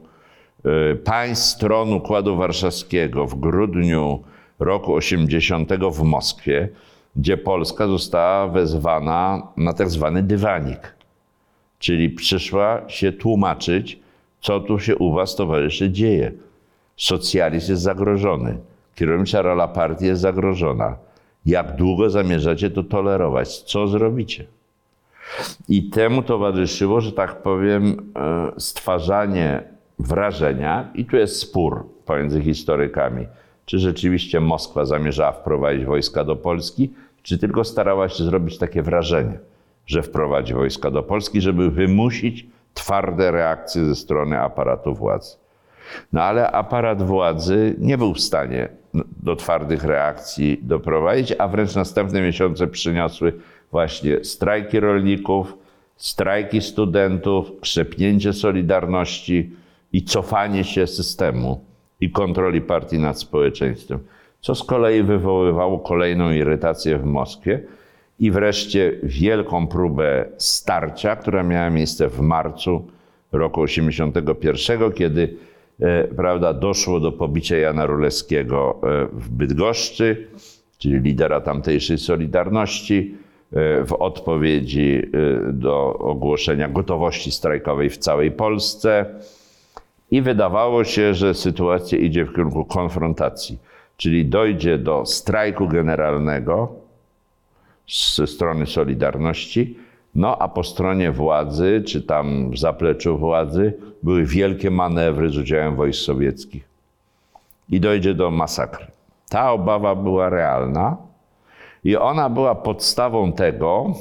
państw stron Układu Warszawskiego w grudniu roku osiemdziesiątego w Moskwie, gdzie Polska została wezwana na tak zwany dywanik. Czyli przyszła się tłumaczyć, co tu się u was, towarzysze, dzieje. Socjalizm jest zagrożony, kierownicza rola partii jest zagrożona. Jak długo zamierzacie to tolerować? Co zrobicie? I temu towarzyszyło, że tak powiem, stwarzanie wrażenia, i tu jest spór pomiędzy historykami, czy rzeczywiście Moskwa zamierzała wprowadzić wojska do Polski, czy tylko starała się zrobić takie wrażenie, że wprowadzi wojska do Polski, żeby wymusić twarde reakcje ze strony aparatu władzy. No ale aparat władzy nie był w stanie do twardych reakcji doprowadzić, a wręcz następne miesiące przyniosły właśnie strajki rolników, strajki studentów, krzepnięcie Solidarności i cofanie się systemu i kontroli partii nad społeczeństwem, co z kolei wywoływało kolejną irytację w Moskwie i wreszcie wielką próbę starcia, która miała miejsce w marcu roku osiemdziesiątego pierwszego, kiedy prawda, doszło do pobicia Jana Rulewskiego w Bydgoszczy, czyli lidera tamtejszej Solidarności, w odpowiedzi do ogłoszenia gotowości strajkowej w całej Polsce. I wydawało się, że sytuacja idzie w kierunku konfrontacji, czyli dojdzie do strajku generalnego ze strony Solidarności. No a po stronie władzy, czy tam w zapleczu władzy, były wielkie manewry z udziałem wojsk sowieckich i dojdzie do masakry. Ta obawa była realna i ona była podstawą tego,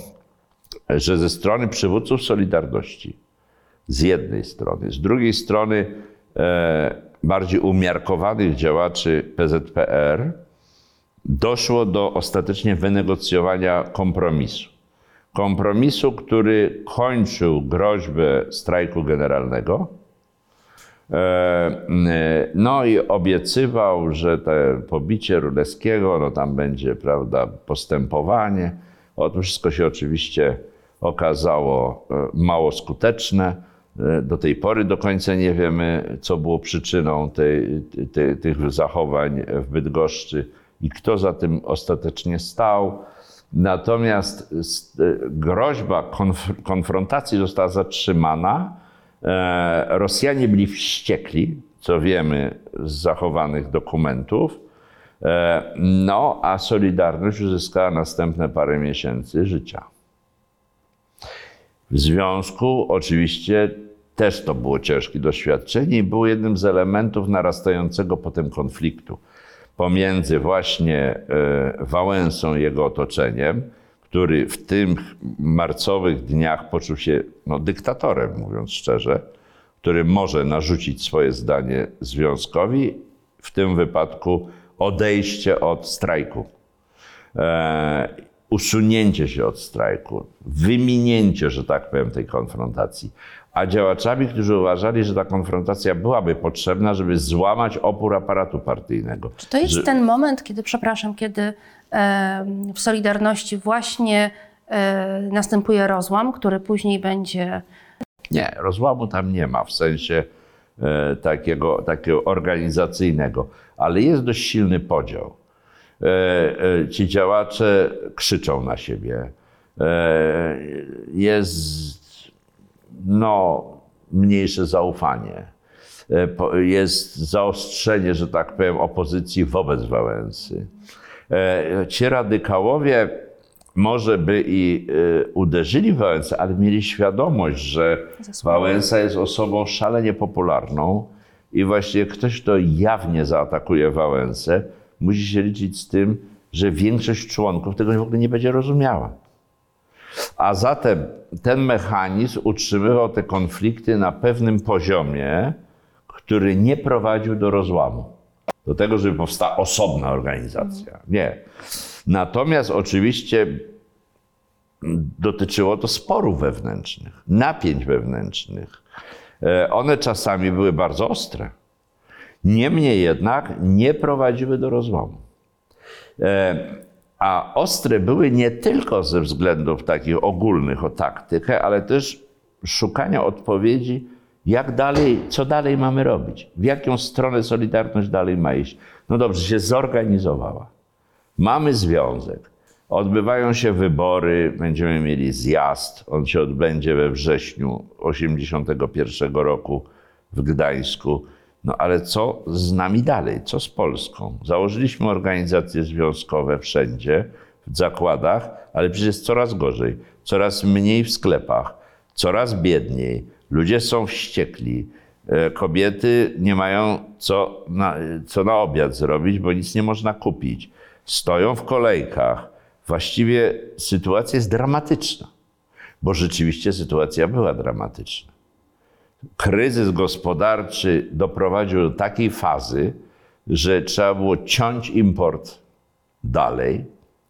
że ze strony przywódców Solidarności, z jednej strony, z drugiej strony e, bardziej umiarkowanych działaczy P Z P R, doszło do ostatecznie wynegocjowania kompromisu. Kompromisu, który kończył groźbę strajku generalnego. No i obiecywał, że to pobicie Rulewskiego, no tam będzie, prawda, postępowanie, To wszystko się oczywiście okazało mało skuteczne. Do tej pory do końca nie wiemy, co było przyczyną tej, tej, tych zachowań w Bydgoszczy i kto za tym ostatecznie stał. Natomiast groźba konf- konfrontacji została zatrzymana. Rosjanie byli wściekli, co wiemy z zachowanych dokumentów. No, a Solidarność uzyskała następne parę miesięcy życia. W związku oczywiście też to było ciężkie doświadczenie i było jednym z elementów narastającego potem konfliktu pomiędzy właśnie Wałęsą i jego otoczeniem, który w tych marcowych dniach poczuł się no, dyktatorem, mówiąc szczerze, który może narzucić swoje zdanie związkowi, w tym wypadku odejście od strajku, e, usunięcie się od strajku, wyminięcie, że tak powiem, tej konfrontacji, a działaczami, którzy uważali, że ta konfrontacja byłaby potrzebna, żeby złamać opór aparatu partyjnego. Czy to jest że... ten moment, kiedy, przepraszam, kiedy e, w Solidarności właśnie e, następuje rozłam, który później będzie... Nie, rozłamu tam nie ma w sensie e, takiego, takiego organizacyjnego, ale jest dość silny podział. E, e, ci działacze krzyczą na siebie. E, jest no, mniejsze zaufanie. E, po, jest zaostrzenie, że tak powiem, opozycji wobec Wałęsy. E, ci radykałowie może by i e, uderzyli w Wałęsę, ale mieli świadomość, że Wałęsa jest osobą szalenie popularną. I właśnie ktoś, kto jawnie zaatakuje Wałęsę, musi się liczyć z tym, że większość członków tego w ogóle nie będzie rozumiała. A zatem ten mechanizm utrzymywał te konflikty na pewnym poziomie, który nie prowadził do rozłamu. Do tego, żeby powstała osobna organizacja. Nie. Natomiast oczywiście dotyczyło to sporów wewnętrznych, napięć wewnętrznych. One czasami były bardzo ostre, niemniej jednak nie prowadziły do rozłamu. A ostre były nie tylko ze względów takich ogólnych o taktykę, ale też szukania odpowiedzi, jak dalej, co dalej mamy robić, w jaką stronę Solidarność dalej ma iść. No dobrze, się zorganizowała. Mamy związek, odbywają się wybory, będziemy mieli zjazd, on się odbędzie we wrześniu osiemdziesiątego pierwszego roku w Gdańsku. No ale co z nami dalej? Co z Polską? Założyliśmy organizacje związkowe wszędzie, w zakładach, ale przecież jest coraz gorzej, coraz mniej w sklepach, coraz biedniej, ludzie są wściekli, kobiety nie mają co na, co na obiad zrobić, bo nic nie można kupić, stoją w kolejkach. Właściwie sytuacja jest dramatyczna, bo rzeczywiście sytuacja była dramatyczna. Kryzys gospodarczy doprowadził do takiej fazy, że trzeba było ciąć import dalej.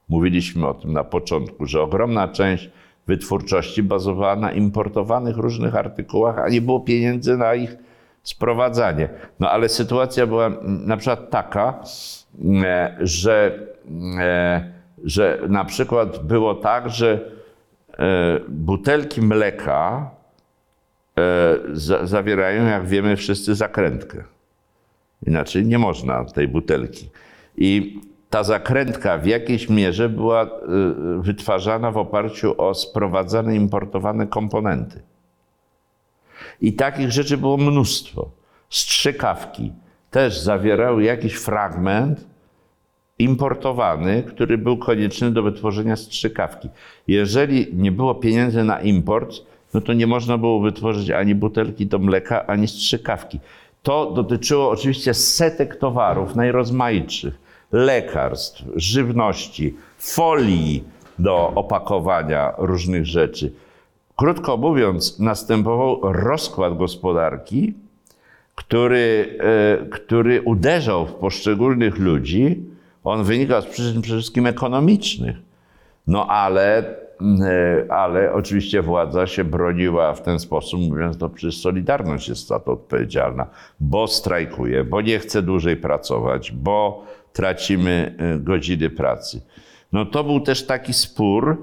Mówiliśmy o tym na początku, że ogromna część wytwórczości bazowała na importowanych różnych artykułach, a nie było pieniędzy na ich sprowadzanie. No ale sytuacja była na przykład taka, że że na przykład było tak, że butelki mleka zawierają, jak wiemy wszyscy, zakrętkę. Inaczej nie można tej butelki. I ta zakrętka w jakiejś mierze była wytwarzana w oparciu o sprowadzane, importowane komponenty. I takich rzeczy było mnóstwo. Strzykawki też zawierały jakiś fragment importowany, który był konieczny do wytworzenia strzykawki. Jeżeli nie było pieniędzy na import, no to nie można było wytworzyć ani butelki do mleka, ani strzykawki. To dotyczyło oczywiście setek towarów najrozmaitszych, lekarstw, żywności, folii do opakowania różnych rzeczy. Krótko mówiąc, następował rozkład gospodarki, który, który uderzał w poszczególnych ludzi. On wynika z przyczyn przede wszystkim ekonomicznych. No ale, ale oczywiście władza się broniła w ten sposób, mówiąc, no przecież Solidarność jest za to odpowiedzialna, bo strajkuje, bo nie chce dłużej pracować, bo tracimy godziny pracy. No to był też taki spór,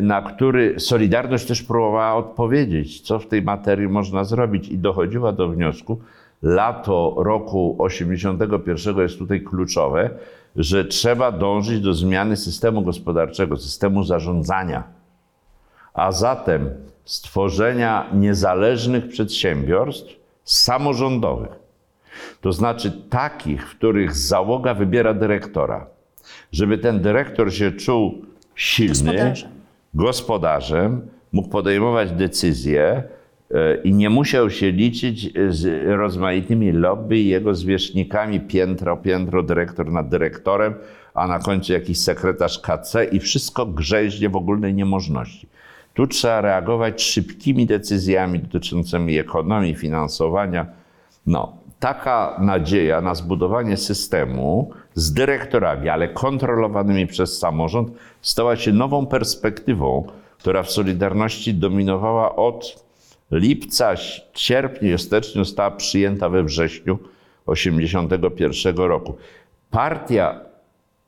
na który Solidarność też próbowała odpowiedzieć, co w tej materii można zrobić, i dochodziła do wniosku, lato roku osiemdziesiątego pierwszego jest tutaj kluczowe, że trzeba dążyć do zmiany systemu gospodarczego, systemu zarządzania, a zatem stworzenia niezależnych przedsiębiorstw samorządowych. To znaczy takich, w których załoga wybiera dyrektora, żeby ten dyrektor się czuł silny, gospodarzem, gospodarzem mógł podejmować decyzje i nie musiał się liczyć z rozmaitymi lobby i jego zwierzchnikami, piętro, piętro, dyrektor nad dyrektorem, a na końcu jakiś sekretarz K C i wszystko grzeźnie w ogólnej niemożności. Tu trzeba reagować szybkimi decyzjami dotyczącymi ekonomii, finansowania. No, taka nadzieja na zbudowanie systemu z dyrektorami, ale kontrolowanymi przez samorząd, stała się nową perspektywą, która w Solidarności dominowała od lipca, sierpnia, stycznia, została przyjęta we wrześniu osiemdziesiątego pierwszego roku. Partia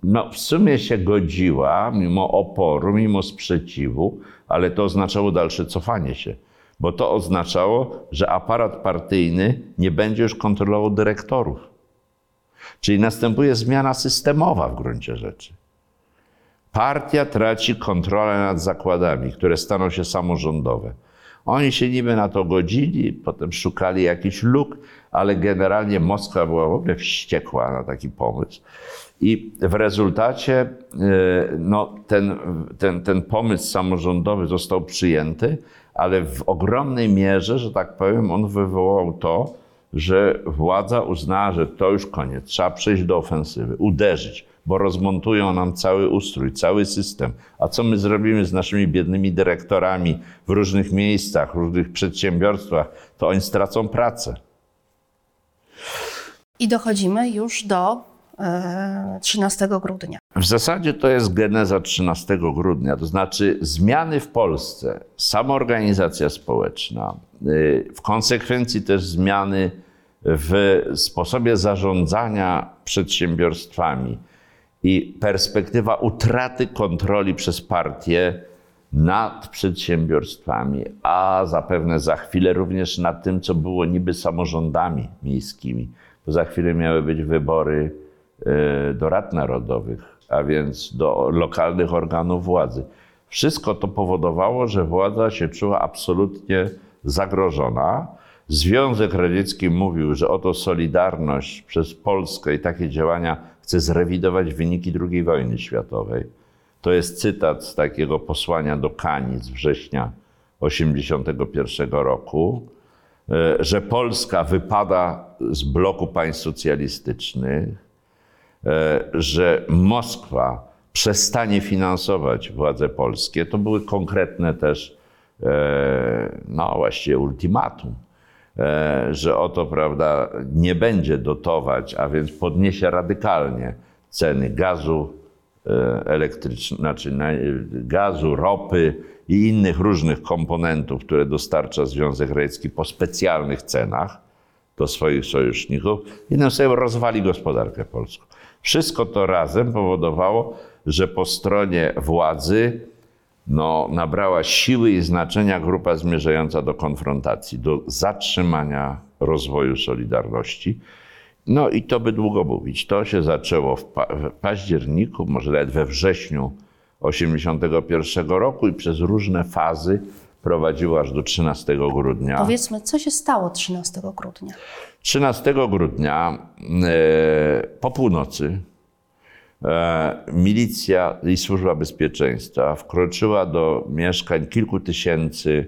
no, w sumie się godziła, mimo oporu, mimo sprzeciwu, ale to oznaczało dalsze cofanie się, bo to oznaczało, że aparat partyjny nie będzie już kontrolował dyrektorów. Czyli następuje zmiana systemowa w gruncie rzeczy. Partia traci kontrolę nad zakładami, które staną się samorządowe. Oni się niby na to godzili, potem szukali jakichś luk, ale generalnie Moskwa była w ogóle wściekła na taki pomysł. I w rezultacie no, ten, ten, ten pomysł samorządowy został przyjęty, ale w ogromnej mierze, że tak powiem, on wywołał to, że władza uznała, że to już koniec, trzeba przejść do ofensywy, uderzyć, bo rozmontują nam cały ustrój, cały system. A co my zrobimy z naszymi biednymi dyrektorami w różnych miejscach, w różnych przedsiębiorstwach, to oni stracą pracę. I dochodzimy już do e, trzynastego grudnia. W zasadzie to jest geneza trzynastego grudnia, to znaczy zmiany w Polsce, samoorganizacja społeczna, w konsekwencji też zmiany w sposobie zarządzania przedsiębiorstwami i perspektywa utraty kontroli przez partię nad przedsiębiorstwami, a zapewne za chwilę również nad tym, co było niby samorządami miejskimi, bo za chwilę miały być wybory do rad narodowych, a więc do lokalnych organów władzy. Wszystko to powodowało, że władza się czuła absolutnie zagrożona. Związek Radziecki mówił, że oto Solidarność przez Polskę i takie działania chce zrewidować wyniki drugiej wojny światowej. To jest cytat z takiego posłania do Kani z września osiemdziesiątego pierwszego roku, że Polska wypada z bloku państw socjalistycznych, że Moskwa przestanie finansować władze polskie. To były konkretne też, no właściwie ultimatum, że oto, prawda, nie będzie dotować, a więc podniesie radykalnie ceny gazu elektrycznego, znaczy gazu, ropy i innych różnych komponentów, które dostarcza Związek Radziecki po specjalnych cenach do swoich sojuszników. Jednym słowem rozwali gospodarkę polską. Wszystko to razem powodowało, że po stronie władzy no, nabrała siły i znaczenia grupa zmierzająca do konfrontacji, do zatrzymania rozwoju Solidarności. No i to by długo mówić. To się zaczęło w, pa- w październiku, może nawet we wrześniu osiemdziesiątego pierwszego roku i przez różne fazy prowadziło aż do trzynastego grudnia. Powiedzmy, co się stało trzynastego grudnia? trzynastego grudnia e, po północy e, milicja i służba bezpieczeństwa wkroczyła do mieszkań kilku tysięcy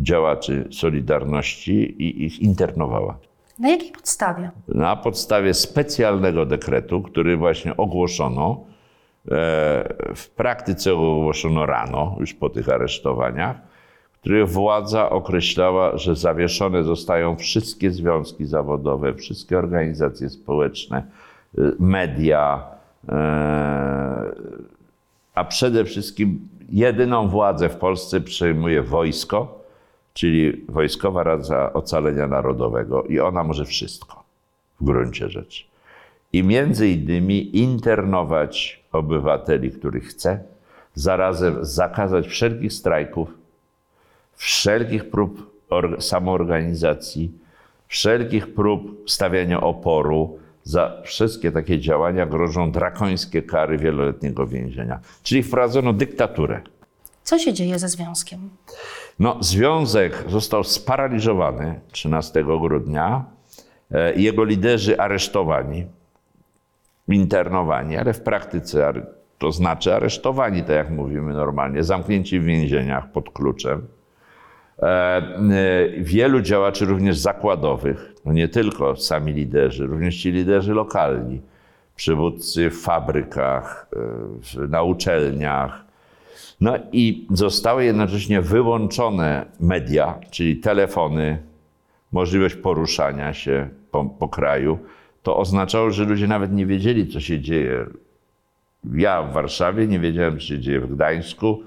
działaczy Solidarności i ich internowała. Na jakiej podstawie? Na podstawie specjalnego dekretu, który właśnie ogłoszono. E, w praktyce ogłoszono rano, już po tych aresztowaniach, który władza określała, że zawieszone zostają wszystkie związki zawodowe, wszystkie organizacje społeczne, media, a przede wszystkim jedyną władzę w Polsce przejmuje wojsko, czyli Wojskowa Rada Ocalenia Narodowego i ona może wszystko w gruncie rzeczy. I między innymi internować obywateli, których chce, zarazem zakazać wszelkich strajków, wszelkich prób samoorganizacji, wszelkich prób stawiania oporu. Za wszystkie takie działania grożą drakońskie kary wieloletniego więzienia. Czyli wprowadzono dyktaturę. Co się dzieje ze związkiem? No, związek został sparaliżowany trzynastego grudnia. Jego liderzy aresztowani, internowani, ale w praktyce to znaczy aresztowani, tak jak mówimy normalnie, zamknięci w więzieniach pod kluczem. Wielu działaczy również zakładowych, no nie tylko sami liderzy, również ci liderzy lokalni, przywódcy w fabrykach, na uczelniach. No i zostały jednocześnie wyłączone media, czyli telefony, możliwość poruszania się po, po kraju. To oznaczało, że ludzie nawet nie wiedzieli, co się dzieje. Ja w Warszawie nie wiedziałem, co się dzieje w Gdańsku.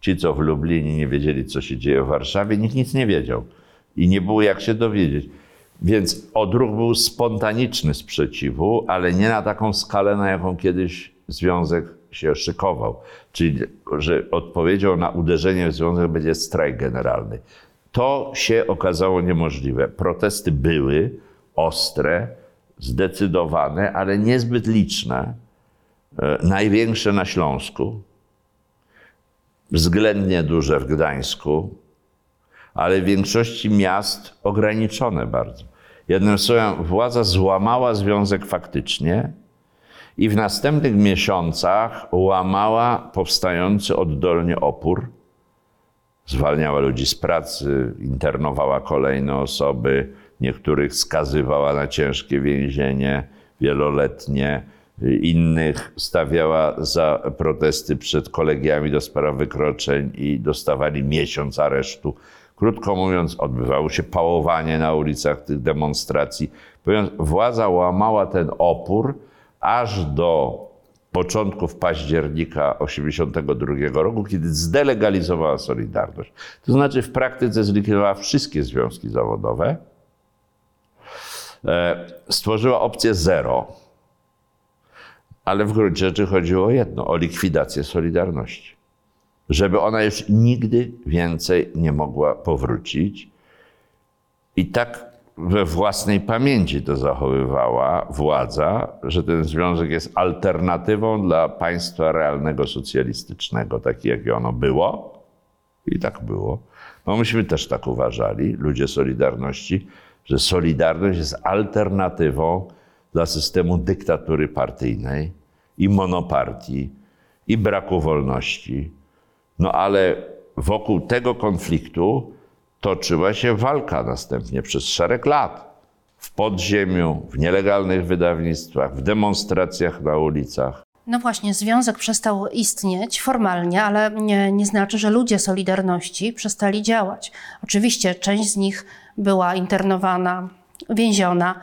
Ci, co w Lublinie, nie wiedzieli, co się dzieje w Warszawie. Nikt nic nie wiedział i nie było jak się dowiedzieć. Więc odruch był spontaniczny sprzeciwu, ale nie na taką skalę, na jaką kiedyś związek się szykował. Czyli że odpowiedzią na uderzenie w związek będzie strajk generalny. To się okazało niemożliwe. Protesty były ostre, zdecydowane, ale niezbyt liczne. Największe na Śląsku. Względnie duże w Gdańsku, ale w większości miast ograniczone bardzo. Jednym słowem, władza złamała związek faktycznie i w następnych miesiącach łamała powstający oddolnie opór. Zwalniała ludzi z pracy, internowała kolejne osoby, niektórych skazywała na ciężkie więzienie wieloletnie. Innych stawiała za protesty przed kolegiami do spraw wykroczeń i dostawali miesiąc aresztu. Krótko mówiąc, odbywało się pałowanie na ulicach tych demonstracji. Władza łamała ten opór aż do początków października osiemdziesiątego drugiego roku, kiedy zdelegalizowała Solidarność. To znaczy w praktyce zlikwidowała wszystkie związki zawodowe, stworzyła opcję zero. Ale w gruncie rzeczy chodziło o jedno, o likwidację Solidarności. Żeby ona już nigdy więcej nie mogła powrócić. I tak we własnej pamięci to zachowywała władza, że ten związek jest alternatywą dla państwa realnego socjalistycznego, takie jakie ono było. I tak było. No myśmy też tak uważali, ludzie Solidarności, że Solidarność jest alternatywą dla systemu dyktatury partyjnej i monopartii i braku wolności. No ale wokół tego konfliktu toczyła się walka następnie przez szereg lat. W podziemiu, w nielegalnych wydawnictwach, w demonstracjach na ulicach. No właśnie, związek przestał istnieć formalnie, ale nie, nie znaczy, że ludzie Solidarności przestali działać. Oczywiście część z nich była internowana, więziona,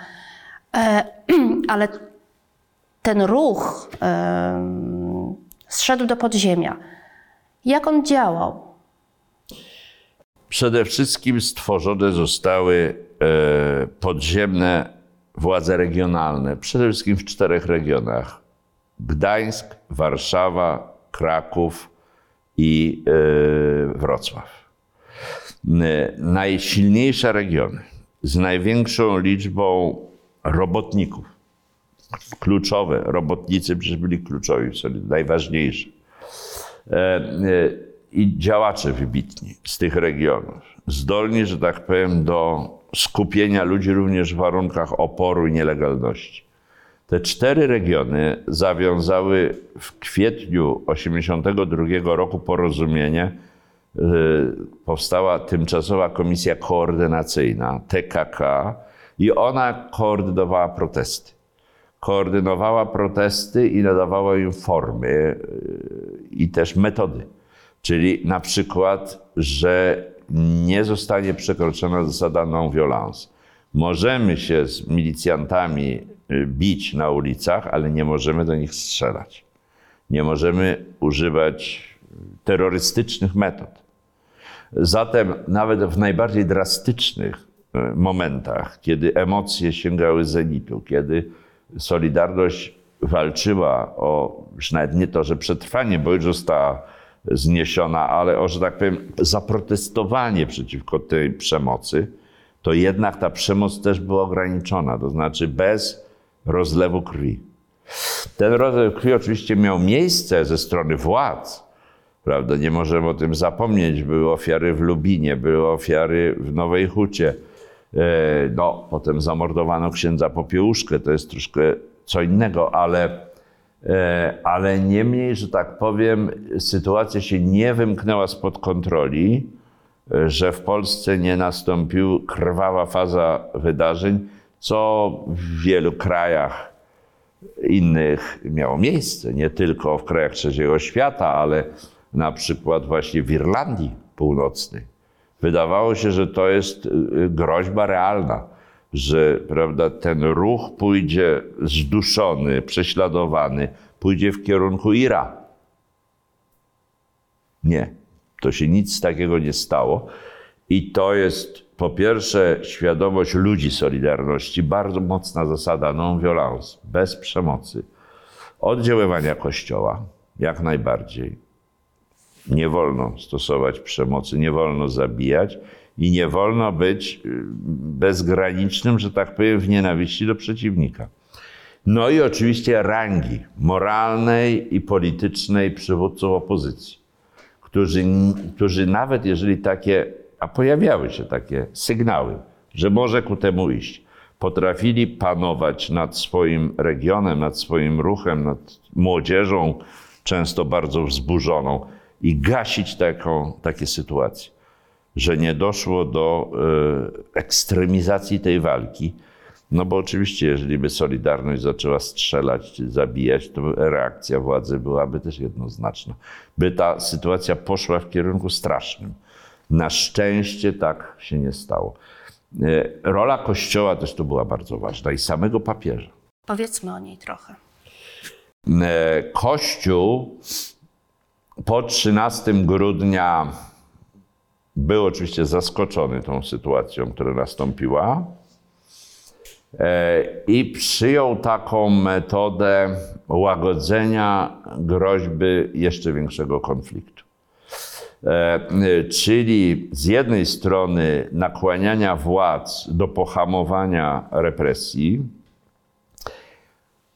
ale ten ruch zszedł do podziemia. Jak on działał? Przede wszystkim stworzone zostały podziemne władze regionalne, przede wszystkim w czterech regionach. Gdańsk, Warszawa, Kraków i Wrocław. Najsilniejsze regiony z największą liczbą robotników, kluczowe, robotnicy przecież byli kluczowi, najważniejsi. I działacze wybitni z tych regionów, zdolni, że tak powiem, do skupienia ludzi również w warunkach oporu i nielegalności. Te cztery regiony zawiązały w kwietniu osiemdziesiątego drugiego roku porozumienie. Powstała tymczasowa komisja koordynacyjna T K K, i ona koordynowała protesty. Koordynowała protesty i nadawała im formy i też metody. Czyli na przykład, że nie zostanie przekroczona zasada non-violence. Możemy się z milicjantami bić na ulicach, ale nie możemy do nich strzelać. Nie możemy używać terrorystycznych metod. Zatem nawet w najbardziej drastycznych momentach, kiedy emocje sięgały zenitu, kiedy Solidarność walczyła o, już nawet nie to, że przetrwanie, bo już została zniesiona, ale o, że tak powiem, zaprotestowanie przeciwko tej przemocy, to jednak ta przemoc też była ograniczona, to znaczy bez rozlewu krwi. Ten rozlew krwi oczywiście miał miejsce ze strony władz, prawda? Nie możemy o tym zapomnieć. Były ofiary w Lubinie, były ofiary w Nowej Hucie. No, potem zamordowano księdza Popiełuszkę, to jest troszkę co innego, ale, ale niemniej, że tak powiem, sytuacja się nie wymknęła spod kontroli, że w Polsce nie nastąpiła krwawa faza wydarzeń, co w wielu krajach innych miało miejsce, nie tylko w krajach trzeciego świata, ale na przykład właśnie w Irlandii Północnej. Wydawało się, że to jest groźba realna, że, prawda, ten ruch pójdzie zduszony, prześladowany, pójdzie w kierunku Ira. Nie, to się nic takiego nie stało. I to jest po pierwsze świadomość ludzi Solidarności, bardzo mocna zasada non-violence, bez przemocy, oddziaływania Kościoła jak najbardziej. Nie wolno stosować przemocy, nie wolno zabijać i nie wolno być bezgranicznym, że tak powiem, w nienawiści do przeciwnika. No i oczywiście rangi moralnej i politycznej przywódców opozycji, którzy, którzy nawet jeżeli takie, a pojawiały się takie sygnały, że może ku temu iść, potrafili panować nad swoim regionem, nad swoim ruchem, nad młodzieżą, często bardzo wzburzoną, i gasić taką, takie sytuacje, że nie doszło do y, ekstremizacji tej walki. No bo oczywiście, jeżeli by Solidarność zaczęła strzelać czy zabijać, to reakcja władzy byłaby też jednoznaczna. By ta sytuacja poszła w kierunku strasznym. Na szczęście tak się nie stało. Y, rola Kościoła też tu była bardzo ważna i samego papieża. Powiedzmy o niej trochę. Y, Kościół po trzynastego grudnia był oczywiście zaskoczony tą sytuacją, która nastąpiła, i przyjął taką metodę łagodzenia groźby jeszcze większego konfliktu. Czyli z jednej strony nakłaniania władz do pohamowania represji,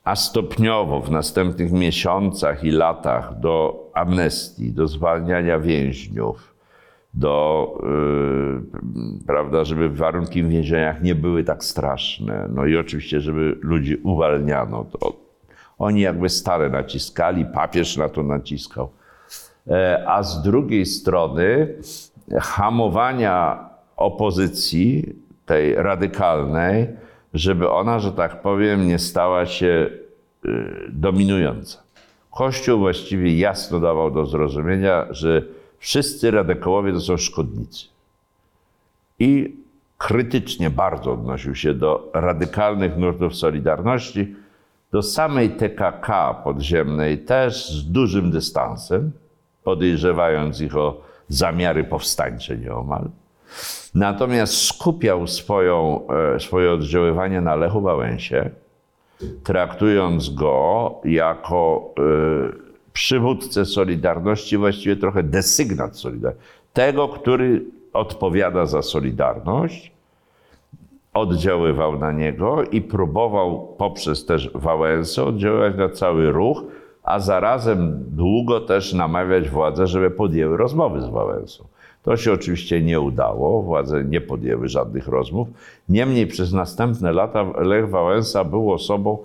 a stopniowo w następnych miesiącach i latach do amnestii, do zwalniania więźniów, do, yy, prawda, żeby warunki w więzieniach nie były tak straszne. No i oczywiście, żeby ludzi uwalniano. To oni jakby stale naciskali, papież na to naciskał. E, a z drugiej strony hamowania opozycji, tej radykalnej, żeby ona, że tak powiem, nie stała się yy, dominująca. Kościół właściwie jasno dawał do zrozumienia, że wszyscy radykałowie to są szkodnicy. I krytycznie bardzo odnosił się do radykalnych nurtów Solidarności, do samej T K K podziemnej też z dużym dystansem, podejrzewając ich o zamiary powstańcze nieomal. Natomiast skupiał swoją, swoje oddziaływanie na Lechu Wałęsie, traktując go jako y, przywódcę Solidarności, właściwie trochę desygnat Solidarności, tego, który odpowiada za Solidarność, oddziaływał na niego i próbował poprzez też Wałęsę oddziaływać na cały ruch, a zarazem długo też namawiać władze, żeby podjęły rozmowy z Wałęsą. To się oczywiście nie udało, władze nie podjęły żadnych rozmów. Niemniej przez następne lata Lech Wałęsa był osobą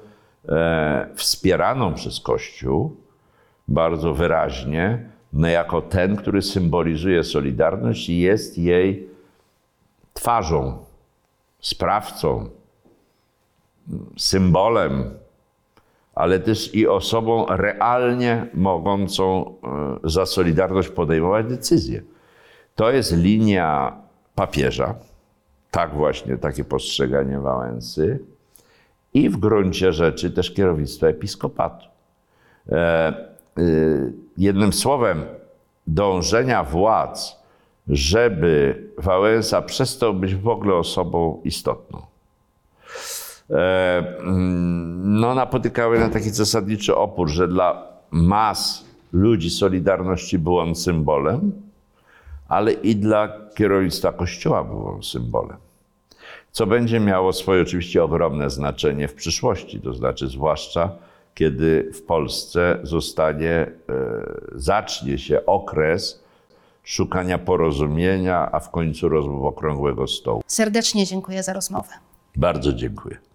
e, wspieraną przez Kościół bardzo wyraźnie, no jako ten, który symbolizuje Solidarność i jest jej twarzą, sprawcą, symbolem, ale też i osobą realnie mogącą e, za Solidarność podejmować decyzje. To jest linia papieża, tak właśnie, takie postrzeganie Wałęsy i w gruncie rzeczy też kierownictwa episkopatu. E, e, jednym słowem, dążenia władz, żeby Wałęsa przestał być w ogóle osobą istotną. E, no napotykały na taki zasadniczy opór, że dla mas ludzi Solidarności był on symbolem, ale i dla kierownictwa Kościoła był on symbolem. Co będzie miało swoje oczywiście ogromne znaczenie w przyszłości, to znaczy zwłaszcza kiedy w Polsce zostanie, zacznie się okres szukania porozumienia, a w końcu rozmów okrągłego stołu. Serdecznie dziękuję za rozmowę. Bardzo dziękuję.